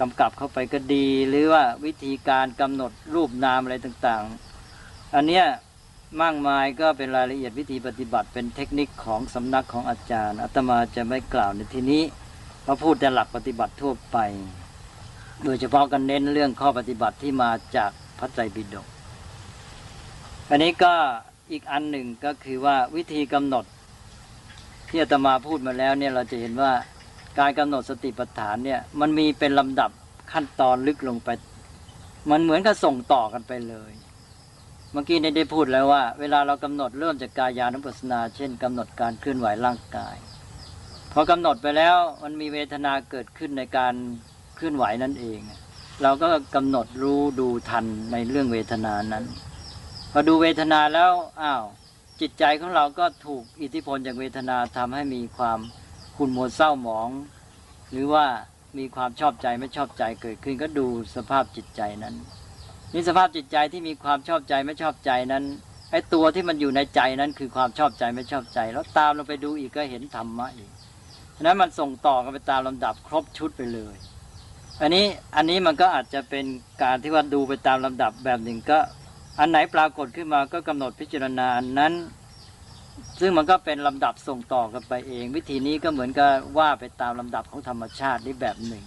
กำกับเข้าไปก็ดีหรือว่าวิธีการกำหนดรูปนามอะไรต่างๆอันเนี้ยมากมายก็เป็นรายละเอียดวิธีปฏิบัติเป็นเทคนิคของสำนักของอาจารย์อาตมาจะไม่กล่าวในที่นี้เพราะพูดแต่หลักปฏิบัติทั่วไปโดยเฉพาะกันเน้นเรื่องข้อปฏิบัติที่มาจากพระไตรปิฎกอันนี้ก็อีกอันหนึ่งก็คือว่าวิธีกำหนดที่อาตมาพูดมาแล้วเนี่ยเราจะเห็นว่าการกำหนดสติปัฏฐานเนี่ยมันมีเป็นลำดับขั้นตอนลึกลงไปมันเหมือนกับส่งต่อกันไปเลยเมื่อกี้ได้พูดแล้วว่าเวลาเรากำหนดเริ่มจากกายานุปัสสนาเช่นกำหนดการเคลื่อนไหวร่างกายพอกำหนดไปแล้วมันมีเวทนาเกิดขึ้นในการเคลื่อนไหวนั่นเองเราก็กำหนดรู้ดูทันในเรื่องเวทนานั้นพอดูเวทนาแล้วอ้าวจิตใจของเราก็ถูกอิทธิพลจากเวทนาทำให้มีความขุ่นมัวเศร้าหมองหรือว่ามีความชอบใจไม่ชอบใจเกิดขึ้นก็ดูสภาพจิตใจนั้นนี่สภาพจิตใจที่มีความชอบใจไม่ชอบใจนั้นไอ้ตัวที่มันอยู่ในใจนั้นคือความชอบใจไม่ชอบใจแล้วตามเราไปดูอีกก็เห็นธรรมะอีกฉะนั้นมันส่งต่อกันไปตามลำดับครบชุดไปเลยอันนี้อันนี้มันก็อาจจะเป็นการที่ว่าดูไปตามลำดับแบบหนึ่งก็อันไหนปรากฏขึ้นมาก็กำหนดพิจารณาอันนั้นซึ่งมันก็เป็นลำดับส่งต่อกันไปเองวิธีนี้ก็เหมือนกับว่าไปตามลำดับของธรรมชาตินี่แบบหนึ่ง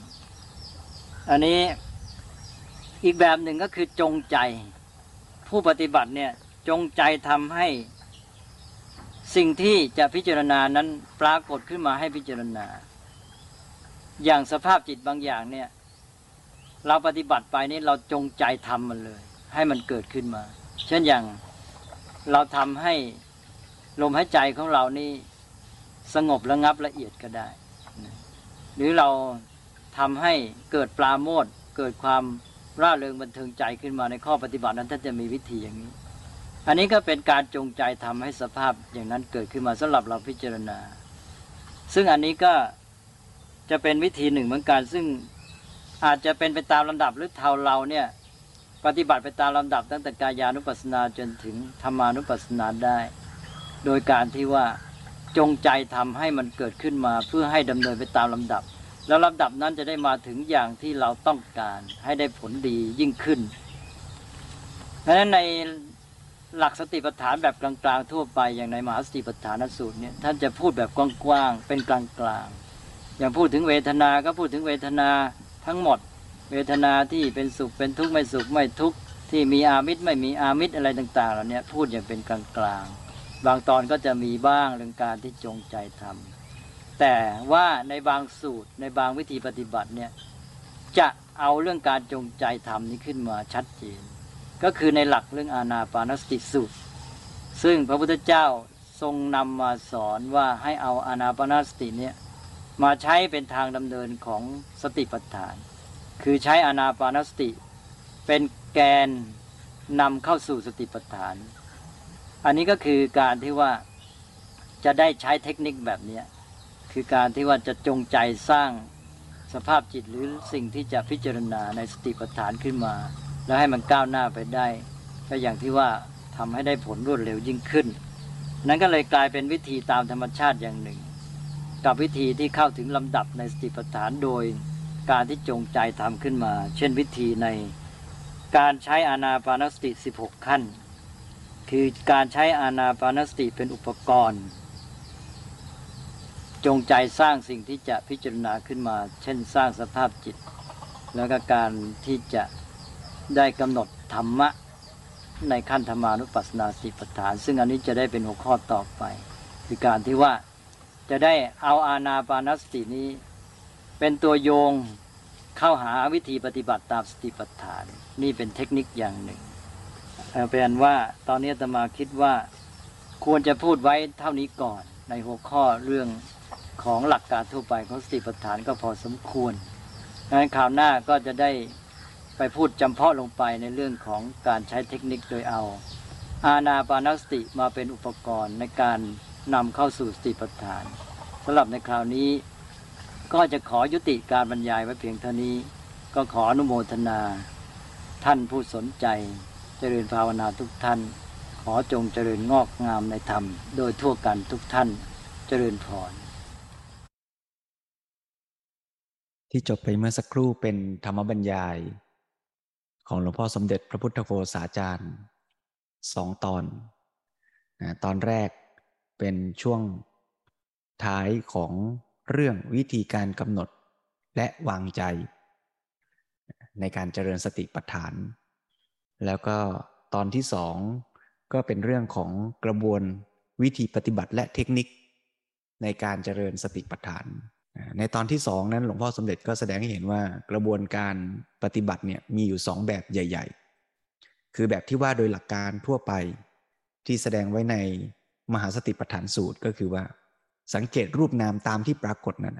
อันนี้อีกแบบหนึ่งก็คือจงใจผู้ปฏิบัติเนี่ยจงใจทำให้สิ่งที่จะพิจารณานั้นปรากฏขึ้นมาให้พิจารณาอย่างสภาพจิตบางอย่างเนี่ยเราปฏิบัติไปนี่เราจงใจทำมันเลยให้มันเกิดขึ้นมาเช่นอย่างเราทำให้ลมหายใจของเรานี่สงบระงับละเอียดก็ได้หรือเราทำให้เกิดปราโมทย์เกิดความร่าเริงบันเทิงใจขึ้นมาในข้อปฏิบัตินั้นท่านจะมีวิธีอย่างนี้อันนี้ก็เป็นการจงใจทำให้สภาพอย่างนั้นเกิดขึ้นมาสำหรับเราพิจารณา ซึ่งอันนี้ก็จะเป็นวิธีหนึ่งเหมือนกันซึ่งอาจจะเป็นไปตามลำดับหรือเท่าเราเนี่ยปฏิบัติไปตามลำดับตั้งแต่กายานุปัสสนาจนถึงธรรมานุปัสสนาได้โดยการที่ว่าจงใจทำให้มันเกิดขึ้นมาเพื่อให้ดำเนินไปตามลำดับแล้วลำดับนั้นจะได้มาถึงอย่างที่เราต้องการให้ได้ผลดียิ่งขึ้นเพราะฉะนั้นในหลักสติปัฏฐานแบบกลางๆทั่วไปอย่างในมหาสติปัฏฐานสูตรเนี่ยท่านจะพูดแบบกว้างๆเป็นกลางๆอย่างพูดถึงเวทนาก็พูดถึงเวทนาทั้งหมดเวทนาที่เป็นสุขเป็นทุกข์ไม่สุขไม่ทุกข์ที่มีอามิตรไม่มีอามิตรอะไรต่างๆเหล่านี้พูดอย่างเป็นกลางๆบางตอนก็จะมีบ้างเรื่องการที่จงใจทำแต่ว่าในบางสูตรในบางวิธีปฏิบัติเนี่ยจะเอาเรื่องการจงใจทำนี้ขึ้นมาชัดเจนก็คือในหลักเรื่องอานาปานสติสูตรซึ่งพระพุทธเจ้าทรงนำมาสอนว่าให้เอาอานาปานสติเนี่ยมาใช้เป็นทางดำเนินของสติปัฏฐานคือใช้อานาปานสติเป็นแกนนำเข้าสู่สติปัฏฐานอันนี้ก็คือการที่ว่าจะได้ใช้เทคนิคแบบนี้คือการที่ว่าจะจงใจสร้างสภาพจิตหรือสิ่งที่จะพิจารณาในสติปัฏฐานขึ้นมาแล้วให้มันก้าวหน้าไปได้ก็อย่างที่ว่าทำให้ได้ผลรวดเร็วยิ่งขึ้นนั้นก็เลยกลายเป็นวิธีตามธรรมชาติอย่างหนึ่งกับวิธีที่เข้าถึงลำดับในสติปัฏฐานโดยการที่จงใจทำขึ้นมาเช่นวิธีในการใช้อานาปานสติสิบหกขั้นคือการใช้อานาปานสติเป็นอุปกรณ์จงใจสร้างสิ่งที่จะพิจารณาขึ้นมาเช่นสร้างสภาพจิตแล้วก็การที่จะได้กำหนดธรรมะในขั้นธรรมานุปัสสนาสติปัฏฐานซึ่งอันนี้จะได้เป็นหัวข้อต่อไปคือการที่ว่าจะได้เอาอานาปานสตินี้เป็นตัวโยงเข้าหาวิธีปฏิบัติตามสติปัฏฐานนี่เป็นเทคนิคอย่างหนึ่งแปลว่าตอนนี้อาตมาคิดว่าควรจะพูดไว้เท่านี้ก่อนในหัวข้อเรื่องของหลักการทั่วไปของสติปัฏฐานก็พอสมควรดังนั้นคราวหน้าก็จะได้ไปพูดจำเพาะลงไปในเรื่องของการใช้เทคนิคโดยเอาอานาปานสติมาเป็นอุปกรณ์ในการนำเข้าสู่สติปัฏฐานสำหรับในคราวนี้ก็จะขอยุติการบรรยายไว้เพียงเท่านี้ก็ขออนุโมทนาท่านผู้สนใจเจริญภาวนาทุกท่านขอจงเจริญงอกงามในธรรมโดยทั่วกันทุกท่านเจริญพรที่จบไปเมื่อสักครู่เป็นธรรมบรรยายของหลวงพ่อสมเด็จพระพุทธโฆษาจารย์สองตอนนะตอนแรกเป็นช่วงท้ายของเรื่องวิธีการกำหนดและวางใจในการเจริญสติปัฏฐานแล้วก็ตอนที่สองก็เป็นเรื่องของกระบวนวิธีปฏิบัติและเทคนิคในการเจริญสติปัฏฐานในตอนที่สองนั้นหลวงพ่อสมเด็จก็แสดงให้เห็นว่ากระบวนการปฏิบัติเนี่ยมีอยู่สองแบบใหญ่ๆคือแบบที่ว่าโดยหลักการทั่วไปที่แสดงไว้ในมหาสติปัฏฐานสูตรก็คือว่าสังเกตรูปนามตามที่ปรากฏนั่น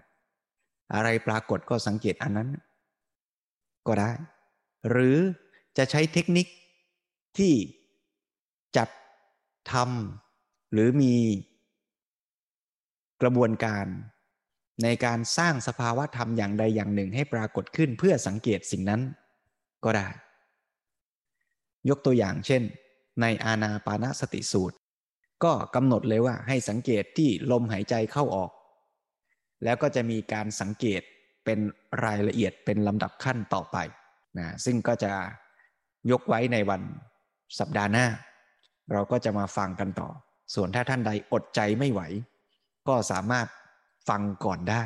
อะไรปรากฏก็สังเกตอันนั้นก็ได้หรือจะใช้เทคนิคที่จัดทำหรือมีกระบวนการในการสร้างสภาวะธรรมอย่างใดอย่างหนึ่งให้ปรากฏขึ้นเพื่อสังเกตสิ่งนั้นก็ได้ยกตัวอย่างเช่นในอานาปานสติสูตรก็กำหนดเลยว่าให้สังเกตที่ลมหายใจเข้าออกแล้วก็จะมีการสังเกตเป็นรายละเอียดเป็นลำดับขั้นต่อไปนะซึ่งก็จะยกไว้ในวันสัปดาห์หน้าเราก็จะมาฟังกันต่อส่วนถ้าท่านใดอดใจไม่ไหวก็สามารถฟังก่อนได้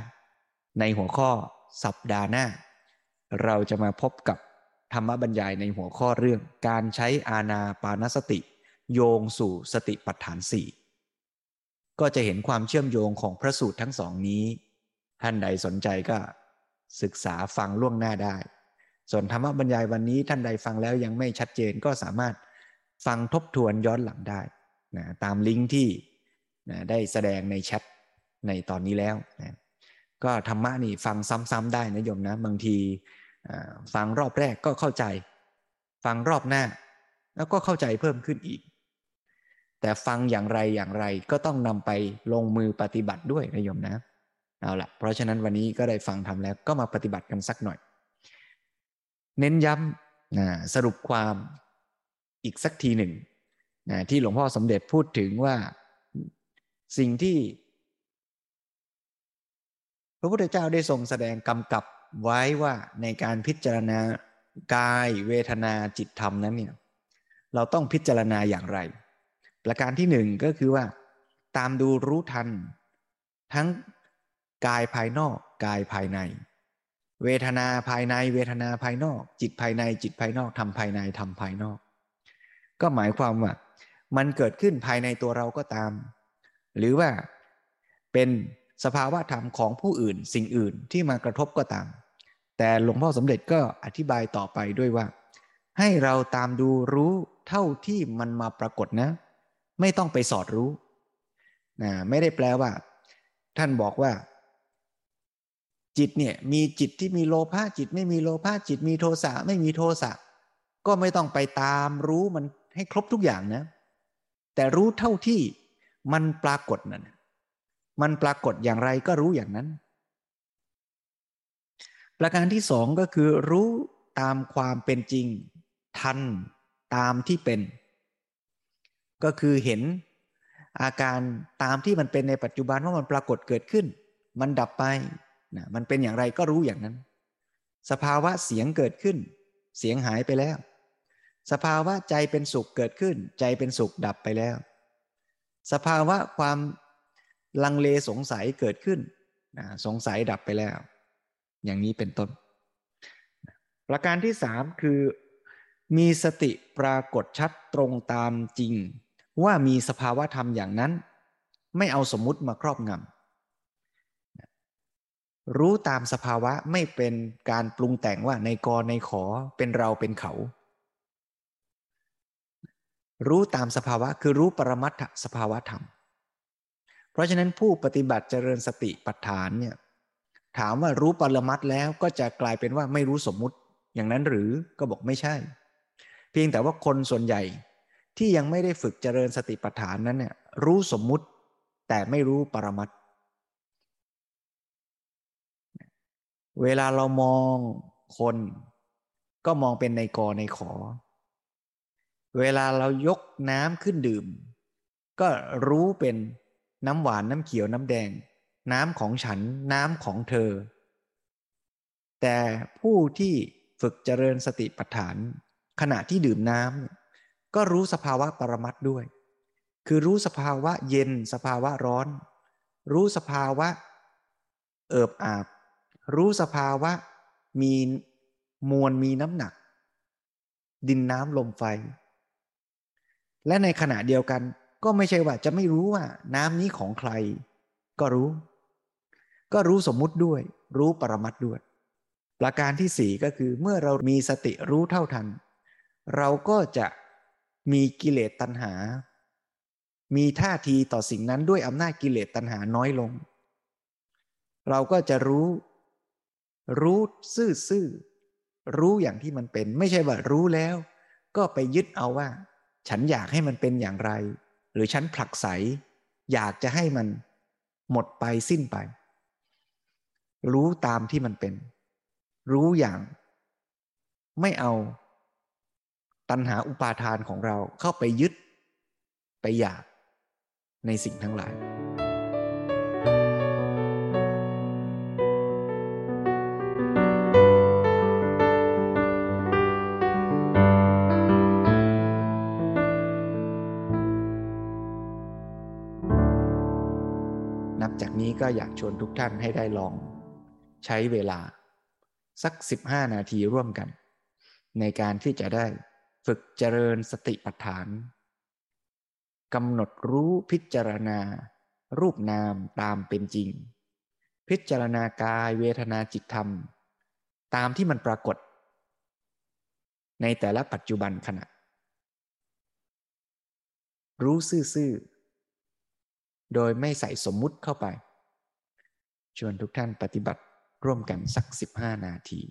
ในหัวข้อสัปดาห์หน้าเราจะมาพบกับธรรมบรรยายในหัวข้อเรื่องการใช้อานาปานสติโยงสู่สติปัฏฐานสี่ก็จะเห็นความเชื่อมโยงของพระสูตรทั้งสองนี้ท่านใดสนใจก็ศึกษาฟังล่วงหน้าได้ส่วนธรรมบรรยายวันนี้ท่านใดฟังแล้วยังไม่ชัดเจนก็สามารถฟังทบทวนย้อนหลังได้นะตามลิงก์ที่นะได้แสดงในแชทในตอนนี้แล้วนะก็ธรรมะนี่ฟังซ้ำๆได้นะโยมนะบางทีฟังรอบแรกก็เข้าใจฟังรอบหน้าแล้วก็เข้าใจเพิ่มขึ้นอีกแต่ฟังอย่างไรอย่างไรก็ต้องนำไปลงมือปฏิบัติด้วยนะโยมนะ เอาละเพราะฉะนั้นวันนี้ก็ได้ฟังทำแล้วก็มาปฏิบัติกันสักหน่อยเน้นย้ำนะสรุปความอีกสักทีหนึ่งนะที่หลวงพ่อสมเด็จพูดถึงว่าสิ่งที่พระพุทธเจ้าได้ทรงแสดงกำกับไว้ว่าในการพิจารณากายเวทนาจิตธรรมนั้นเนี่ยเราต้องพิจารณาอย่างไรประการที่หนึ่งก็คือว่าตามดูรู้ทันทั้งกายภายนอกกายภายในเวทนาภายในเวทนาภายนอกจิตภายในจิตภายนอกธรรมภายในธรรมภายนอกก็หมายความว่ามันเกิดขึ้นภายในตัวเราก็ตามหรือว่าเป็นสภาวะธรรมของผู้อื่นสิ่งอื่นที่มากระทบก็ตามแต่หลวงพ่อสมเด็จก็อธิบายต่อไปด้วยว่าให้เราตามดูรู้เท่าที่มันมาปรากฏนะไม่ต้องไปสอดรู้นะไม่ได้แปลว่าท่านบอกว่าจิตเนี่ยมีจิตที่มีโลภะจิตไม่มีโลภะจิตมีโทสะไม่มีโทสะก็ไม่ต้องไปตามรู้มันให้ครบทุกอย่างนะแต่รู้เท่าที่มันปรากฏนั่นมันปรากฏอย่างไรก็รู้อย่างนั้นประการที่สองก็คือรู้ตามความเป็นจริงทันตามที่เป็นก็คือเห็นอาการตามที่มันเป็นในปัจจุบันว่ามันปรากฏเกิดขึ้นมันดับไปนะมันเป็นอย่างไรก็รู้อย่างนั้นสภาวะเสียงเกิดขึ้นเสียงหายไปแล้วสภาวะใจเป็นสุขเกิดขึ้นใจเป็นสุขดับไปแล้วสภาวะความลังเลสงสัยเกิดขึ้นนะสงสัยดับไปแล้วอย่างนี้เป็นต้นประการที่สามคือมีสติปรากฏชัดตรงตามจริงว่ามีสภาวะธรรมอย่างนั้นไม่เอาสมมุติมาครอบงำรู้ตามสภาวะไม่เป็นการปรุงแต่งว่าในกอในขอเป็นเราเป็นเขารู้ตามสภาวะคือรู้ปรมัตถสภาวะธรรมเพราะฉะนั้นผู้ปฏิบัติเจริญสติปัฏฐานเนี่ยถามว่ารู้ปรมัตถ์แล้วก็จะกลายเป็นว่าไม่รู้สมมุติอย่างนั้นหรือก็บอกไม่ใช่เพียงแต่ว่าคนส่วนใหญ่ที่ยังไม่ได้ฝึกเจริญสติปัฏฐานนั้นเนี่ยรู้สมมุติแต่ไม่รู้ปรมัตถ์เวลาเรามองคนก็มองเป็นในกอในขอเวลาเรายกน้ำขึ้นดื่มก็รู้เป็นน้ำหวานน้ำเขียวน้ำแดงน้ำของฉันน้ำของเธอแต่ผู้ที่ฝึกเจริญสติปัฏฐานขณะที่ดื่มน้ำก็รู้สภาวะปรมัตถ์ด้วยคือรู้สภาวะเย็นสภาวะร้อนรู้สภาวะเอิบอาบรู้สภาวะมีมวลมีน้ำหนักดินน้ำลมไฟและในขณะเดียวกันก็ไม่ใช่ว่าจะไม่รู้ว่าน้ำนี้ของใครก็รู้ก็รู้สมมุติด้วยรู้ปรมัตถ์ด้วยประการที่สี่ก็คือเมื่อเรามีสติรู้เท่าทันเราก็จะมีกิเลสตัณหามีท่าทีต่อสิ่งนั้นด้วยอำนาจกิเลสตัณหาน้อยลงเราก็จะรู้รู้ซื่อๆรู้อย่างที่มันเป็นไม่ใช่ว่ารู้แล้วก็ไปยึดเอาว่าฉันอยากให้มันเป็นอย่างไรหรือฉันผลักไสอยากจะให้มันหมดไปสิ้นไปรู้ตามที่มันเป็นรู้อย่างไม่เอาตัณหาอุปาทานของเราเข้าไปยึดไปอยากในสิ่งทั้งหลายนับจากนี้ก็อยากชวนทุกท่านให้ได้ลองใช้เวลาสักสิบห้านาทีร่วมกันในการที่จะได้ฝึกเจริญสติปัฏฐานกำหนดรู้พิจารณารูปนามตามเป็นจริงพิจารณากายเวทนาจิตธรรมตามที่มันปรากฏในแต่ละปัจจุบันขณะรู้ซื่อๆโดยไม่ใส่สมมุติเข้าไปชวนทุกท่านปฏิบัติร่วมกันสักสิบห้านาที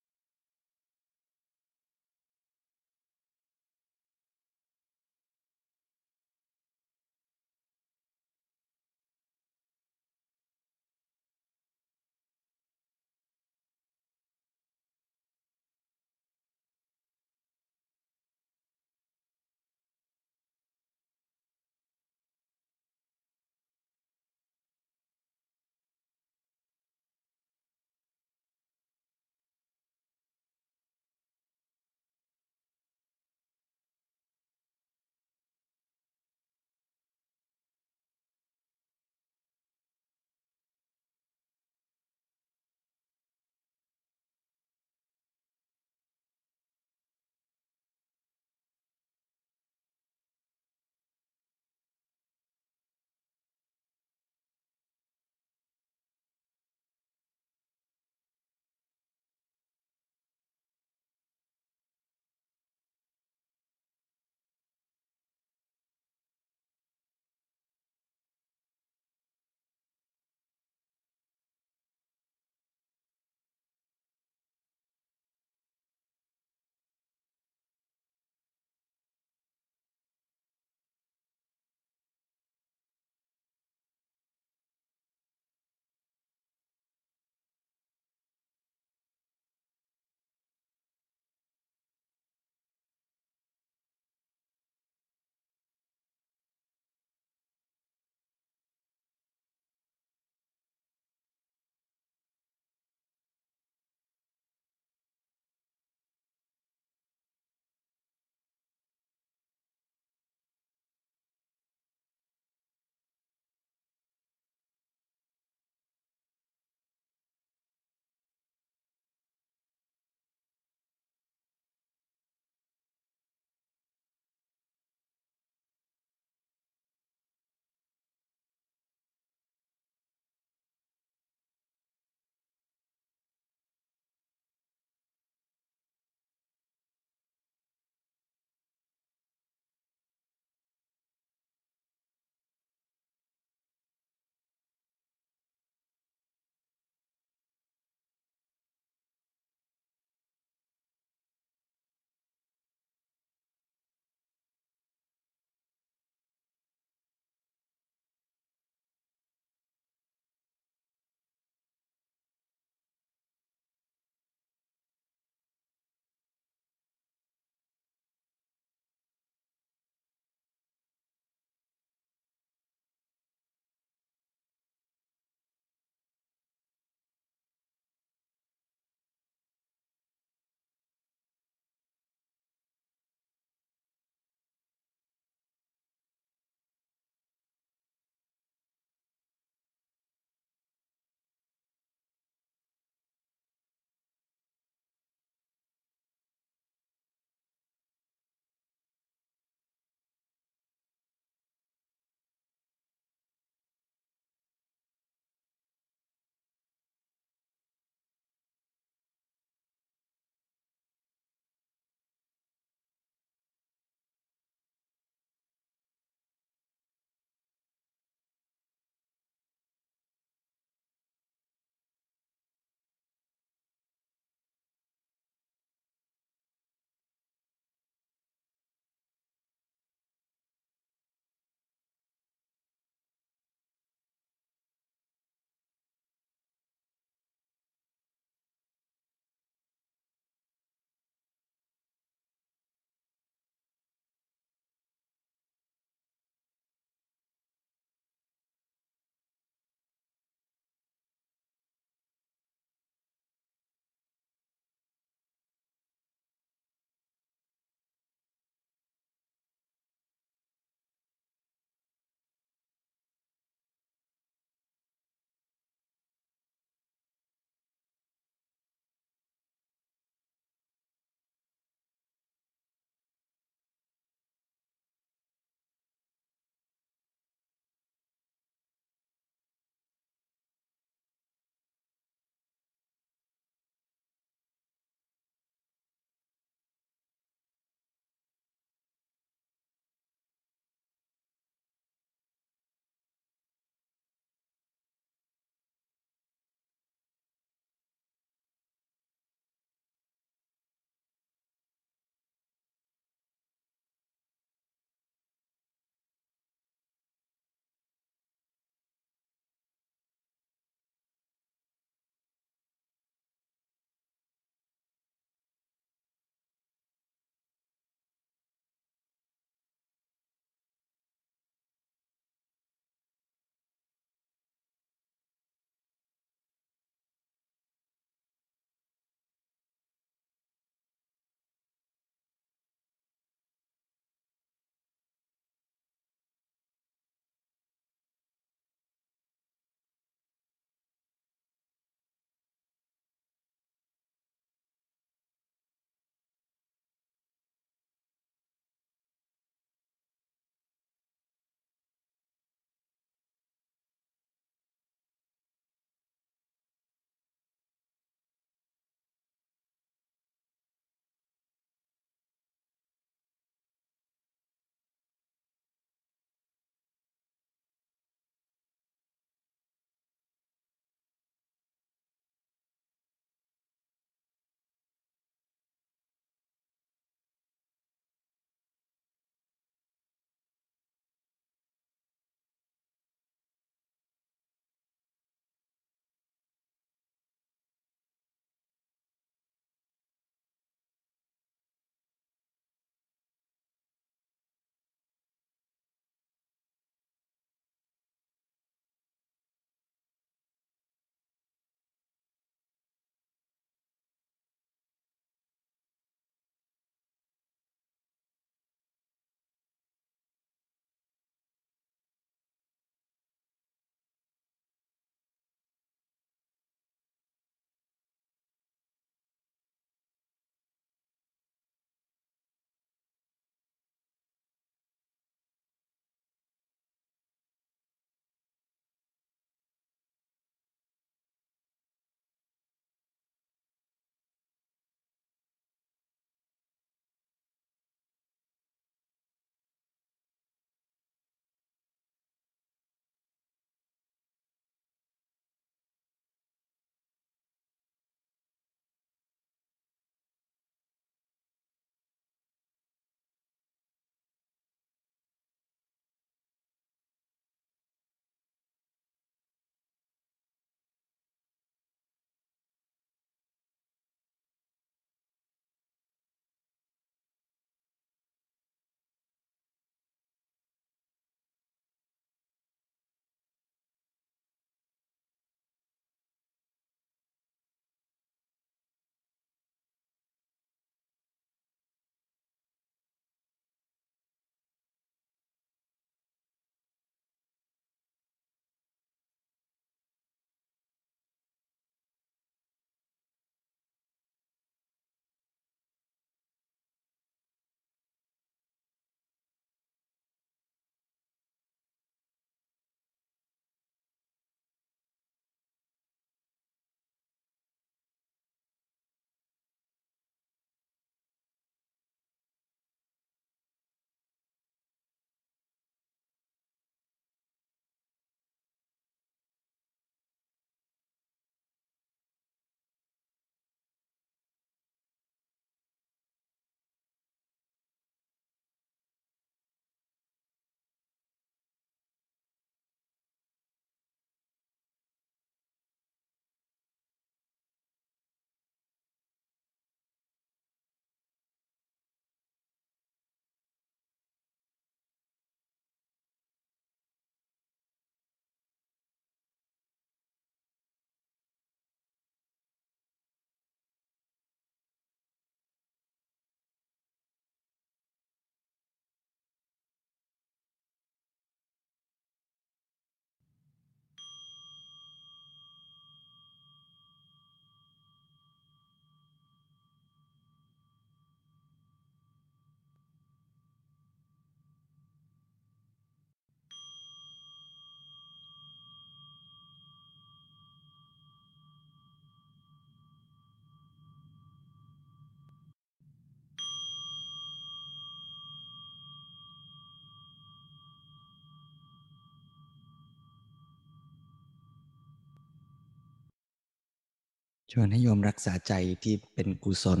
ชวนให้โยมรักษาใจที่เป็นกุศล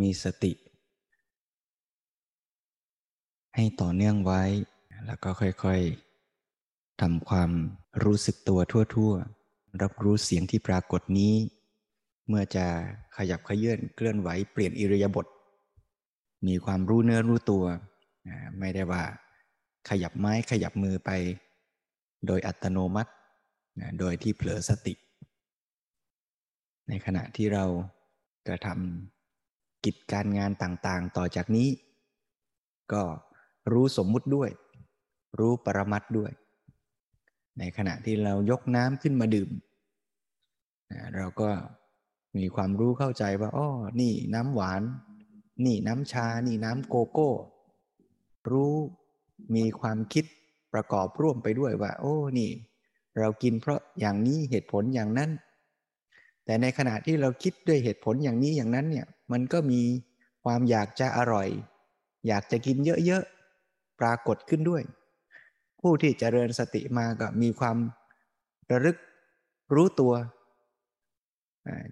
มีสติให้ต่อเนื่องไว้แล้วก็ค่อยๆทำความรู้สึกตัวทั่วๆรับรู้เสียงที่ปรากฏนี้เมื่อจะขยับขยื่นเคลื่อนไหวเปลี่ยนอิริยาบถมีความรู้เนื้อรู้ตัวไม่ได้ว่าขยับไม้ขยับมือไปโดยอัตโนมัติโดยที่เผลอสติในขณะที่เรากระทำกิจการงานต่างๆต่อจากนี้ก็รู้สมมุติด้วยรู้ปรมัตถ์ด้วยในขณะที่เรายกน้ำขึ้นมาดื่มเราก็มีความรู้เข้าใจว่าอ๋อนี่น้ำหวานนี่น้ำชานี่น้ำโกโก้รู้มีความคิดประกอบร่วมไปด้วยว่าโอ้นี่เรากินเพราะอย่างนี้เหตุผลอย่างนั้นแต่ในขณะที่เราคิดด้วยเหตุผลอย่างนี้อย่างนั้นเนี่ยมันก็มีความอยากจะอร่อยอยากจะกินเยอะๆปรากฏขึ้นด้วยผู้ที่เจริญสติมาก็มีความระลึกรู้ตัว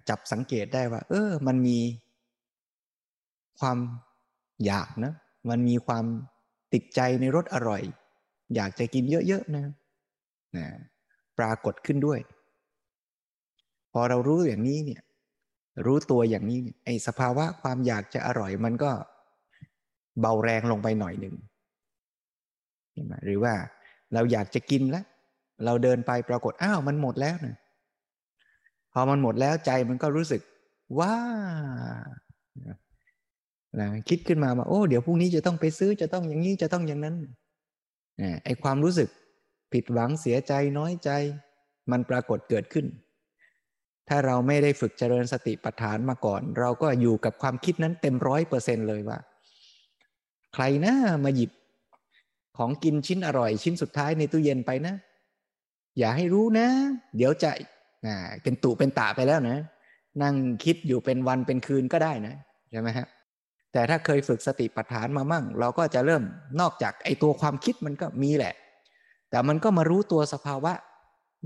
จับสังเกตได้ว่าเออมันมีความอยากนะมันมีความติดใจในรสอร่อยอยากจะกินเยอะๆนะนะปรากฏขึ้นด้วยพอเรารู้อย่างนี้เนี่ยรู้ตัวอย่างนี้ไอ้สภาวะความอยากจะอร่อยมันก็เบาแรงลงไปหน่อยหนึ่งเห็นไหมหรือว่าเราอยากจะกินแล้วเราเดินไปปรากฏอ้าวมันหมดแล้วนะพอมันหมดแล้วใจมันก็รู้สึกว้านะคิดขึ้นมาว่าโอ้เดี๋ยวพรุ่งนี้จะต้องไปซื้อจะต้องอย่างนี้จะต้องอย่างนั้นนะไอ้ความรู้สึกผิดหวังเสียใจน้อยใจมันปรากฏเกิดขึ้นถ้าเราไม่ได้ฝึกเจริญสติปัฏฐานมาก่อนเราก็อยู่กับความคิดนั้นเต็ม ร้อยเปอร์เซ็นต์ เลยว่าใครนะมาหยิบของกินชิ้นอร่อยชิ้นสุดท้ายในตู้เย็นไปนะอย่าให้รู้นะเดี๋ยวจะอ่าเป็นตุเป็นตะไปแล้วนะนั่งคิดอยู่เป็นวันเป็นคืนก็ได้นะใช่ไหมฮะแต่ถ้าเคยฝึกสติปัฏฐานมามั่งเราก็จะเริ่มนอกจากไอ้ตัวความคิดมันก็มีแหละแต่มันก็มารู้ตัวสภาวะ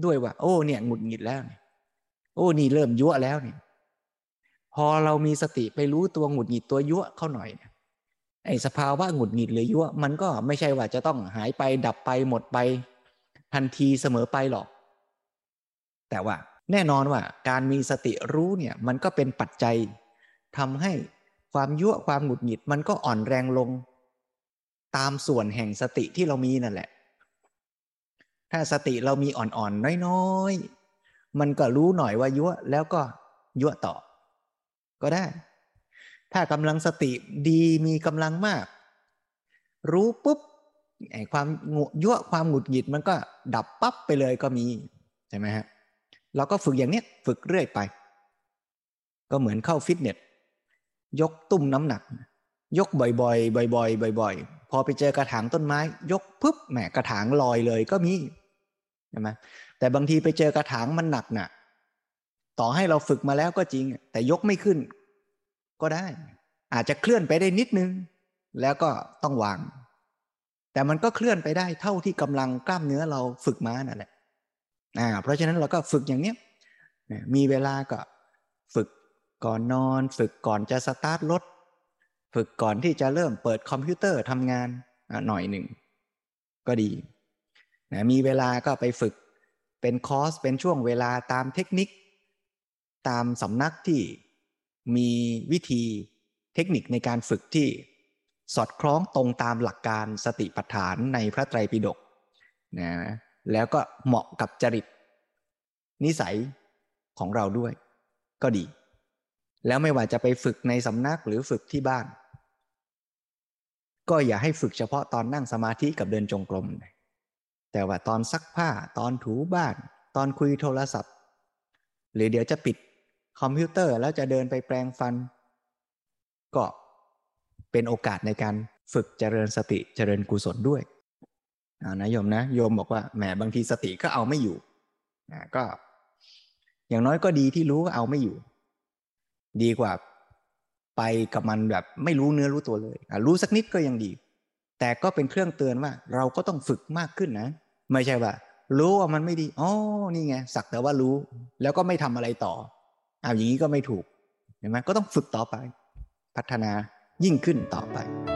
ด้วยว่าโอ้เนี่ยหงุดหงิดแล้วโอ้นี่เริ่มยั่วแล้วเนี่ยพอเรามีสติไปรู้ตัวหงุดหงิดตัวยั่วเข้าหน่อยไอ้สภาวะหงุดหงิดหรือยั่วมันก็ไม่ใช่ว่าจะต้องหายไปดับไปหมดไปทันทีเสมอไปหรอกแต่ว่าแน่นอนว่าการมีสติรู้เนี่ยมันก็เป็นปัจจัยทำให้ความยั่วความหงุดหงิดมันก็อ่อนแรงลงตามส่วนแห่งสติที่เรามีนั่นแหละถ้าสติเรามีอ่อนๆน้อยๆมันก็รู้หน่อยว่ายั่วแล้วก็ยั่วต่อก็ได้ถ้ากำลังสติดีมีกำลังมากรู้ปุ๊บไอ้ความยั่วความหงุดหงิดมันก็ดับปั๊บไปเลยก็มีใช่ไหมฮะเราก็ฝึกอย่างเนี้ยฝึกเรื่อยไปก็เหมือนเข้าฟิตเนสยกตุ้มน้ำหนักยกบ่อยๆบ่อยๆบ่อยๆพอไปเจอกระถางต้นไม้ยกปุ๊บแหมกระถางลอยเลยก็มีใช่ไหมแต่บางทีไปเจอกระถางมันหนักน่ะต่อให้เราฝึกมาแล้วก็จริงแต่ยกไม่ขึ้นก็ได้อาจจะเคลื่อนไปได้นิดนึงแล้วก็ต้องวางแต่มันก็เคลื่อนไปได้เท่าที่กำลังกล้ามเนื้อเราฝึกมานั่นแหละอ่าเพราะฉะนั้นเราก็ฝึกอย่างเนี้ยมีเวลาก็ฝึกก่อนนอนฝึกก่อนจะสตาร์ทรถฝึกก่อนที่จะเริ่มเปิดคอมพิวเตอร์ทำงานหน่อยหนึ่งก็ดีนะมีเวลาก็ไปฝึกเป็นคอร์สเป็นช่วงเวลาตามเทคนิคตามสำนักที่มีวิธีเทคนิคในการฝึกที่สอดคล้องตรงตามหลักการสติปัฏฐานในพระไตรปิฎกนะแล้วก็เหมาะกับจริตนิสัยของเราด้วยก็ดีแล้วไม่ว่าจะไปฝึกในสำนักหรือฝึกที่บ้านก็อย่าให้ฝึกเฉพาะตอนนั่งสมาธิกับเดินจงกรมแต่ว่าตอนซักผ้าตอนถูบ้านตอนคุยโทรศัพท์หรือเดี๋ยวจะปิดคอมพิวเตอร์แล้วจะเดินไปแปรงฟันก็เป็นโอกาสในการฝึกเจริญสติเจริญกุศลด้วยเอานะโยมนะโยมบอกว่าแหมบางทีสติก็เอาไม่อยู่นะก็อย่างน้อยก็ดีที่รู้ว่าเอาไม่อยู่ดีกว่าไปกับมันแบบไม่รู้เนื้อรู้ตัวเลยรู้สักนิดก็ยังดีแต่ก็เป็นเครื่องเตือนว่าเราก็ต้องฝึกมากขึ้นนะไม่ใช่ว่ารู้ว่ามันไม่ดีอ๋อนี่ไงสักแต่ว่ารู้แล้วก็ไม่ทำอะไรต่อ เอาอย่างนี้ก็ไม่ถูกเห็นไหมก็ต้องฝึกต่อไปพัฒนายิ่งขึ้นต่อไป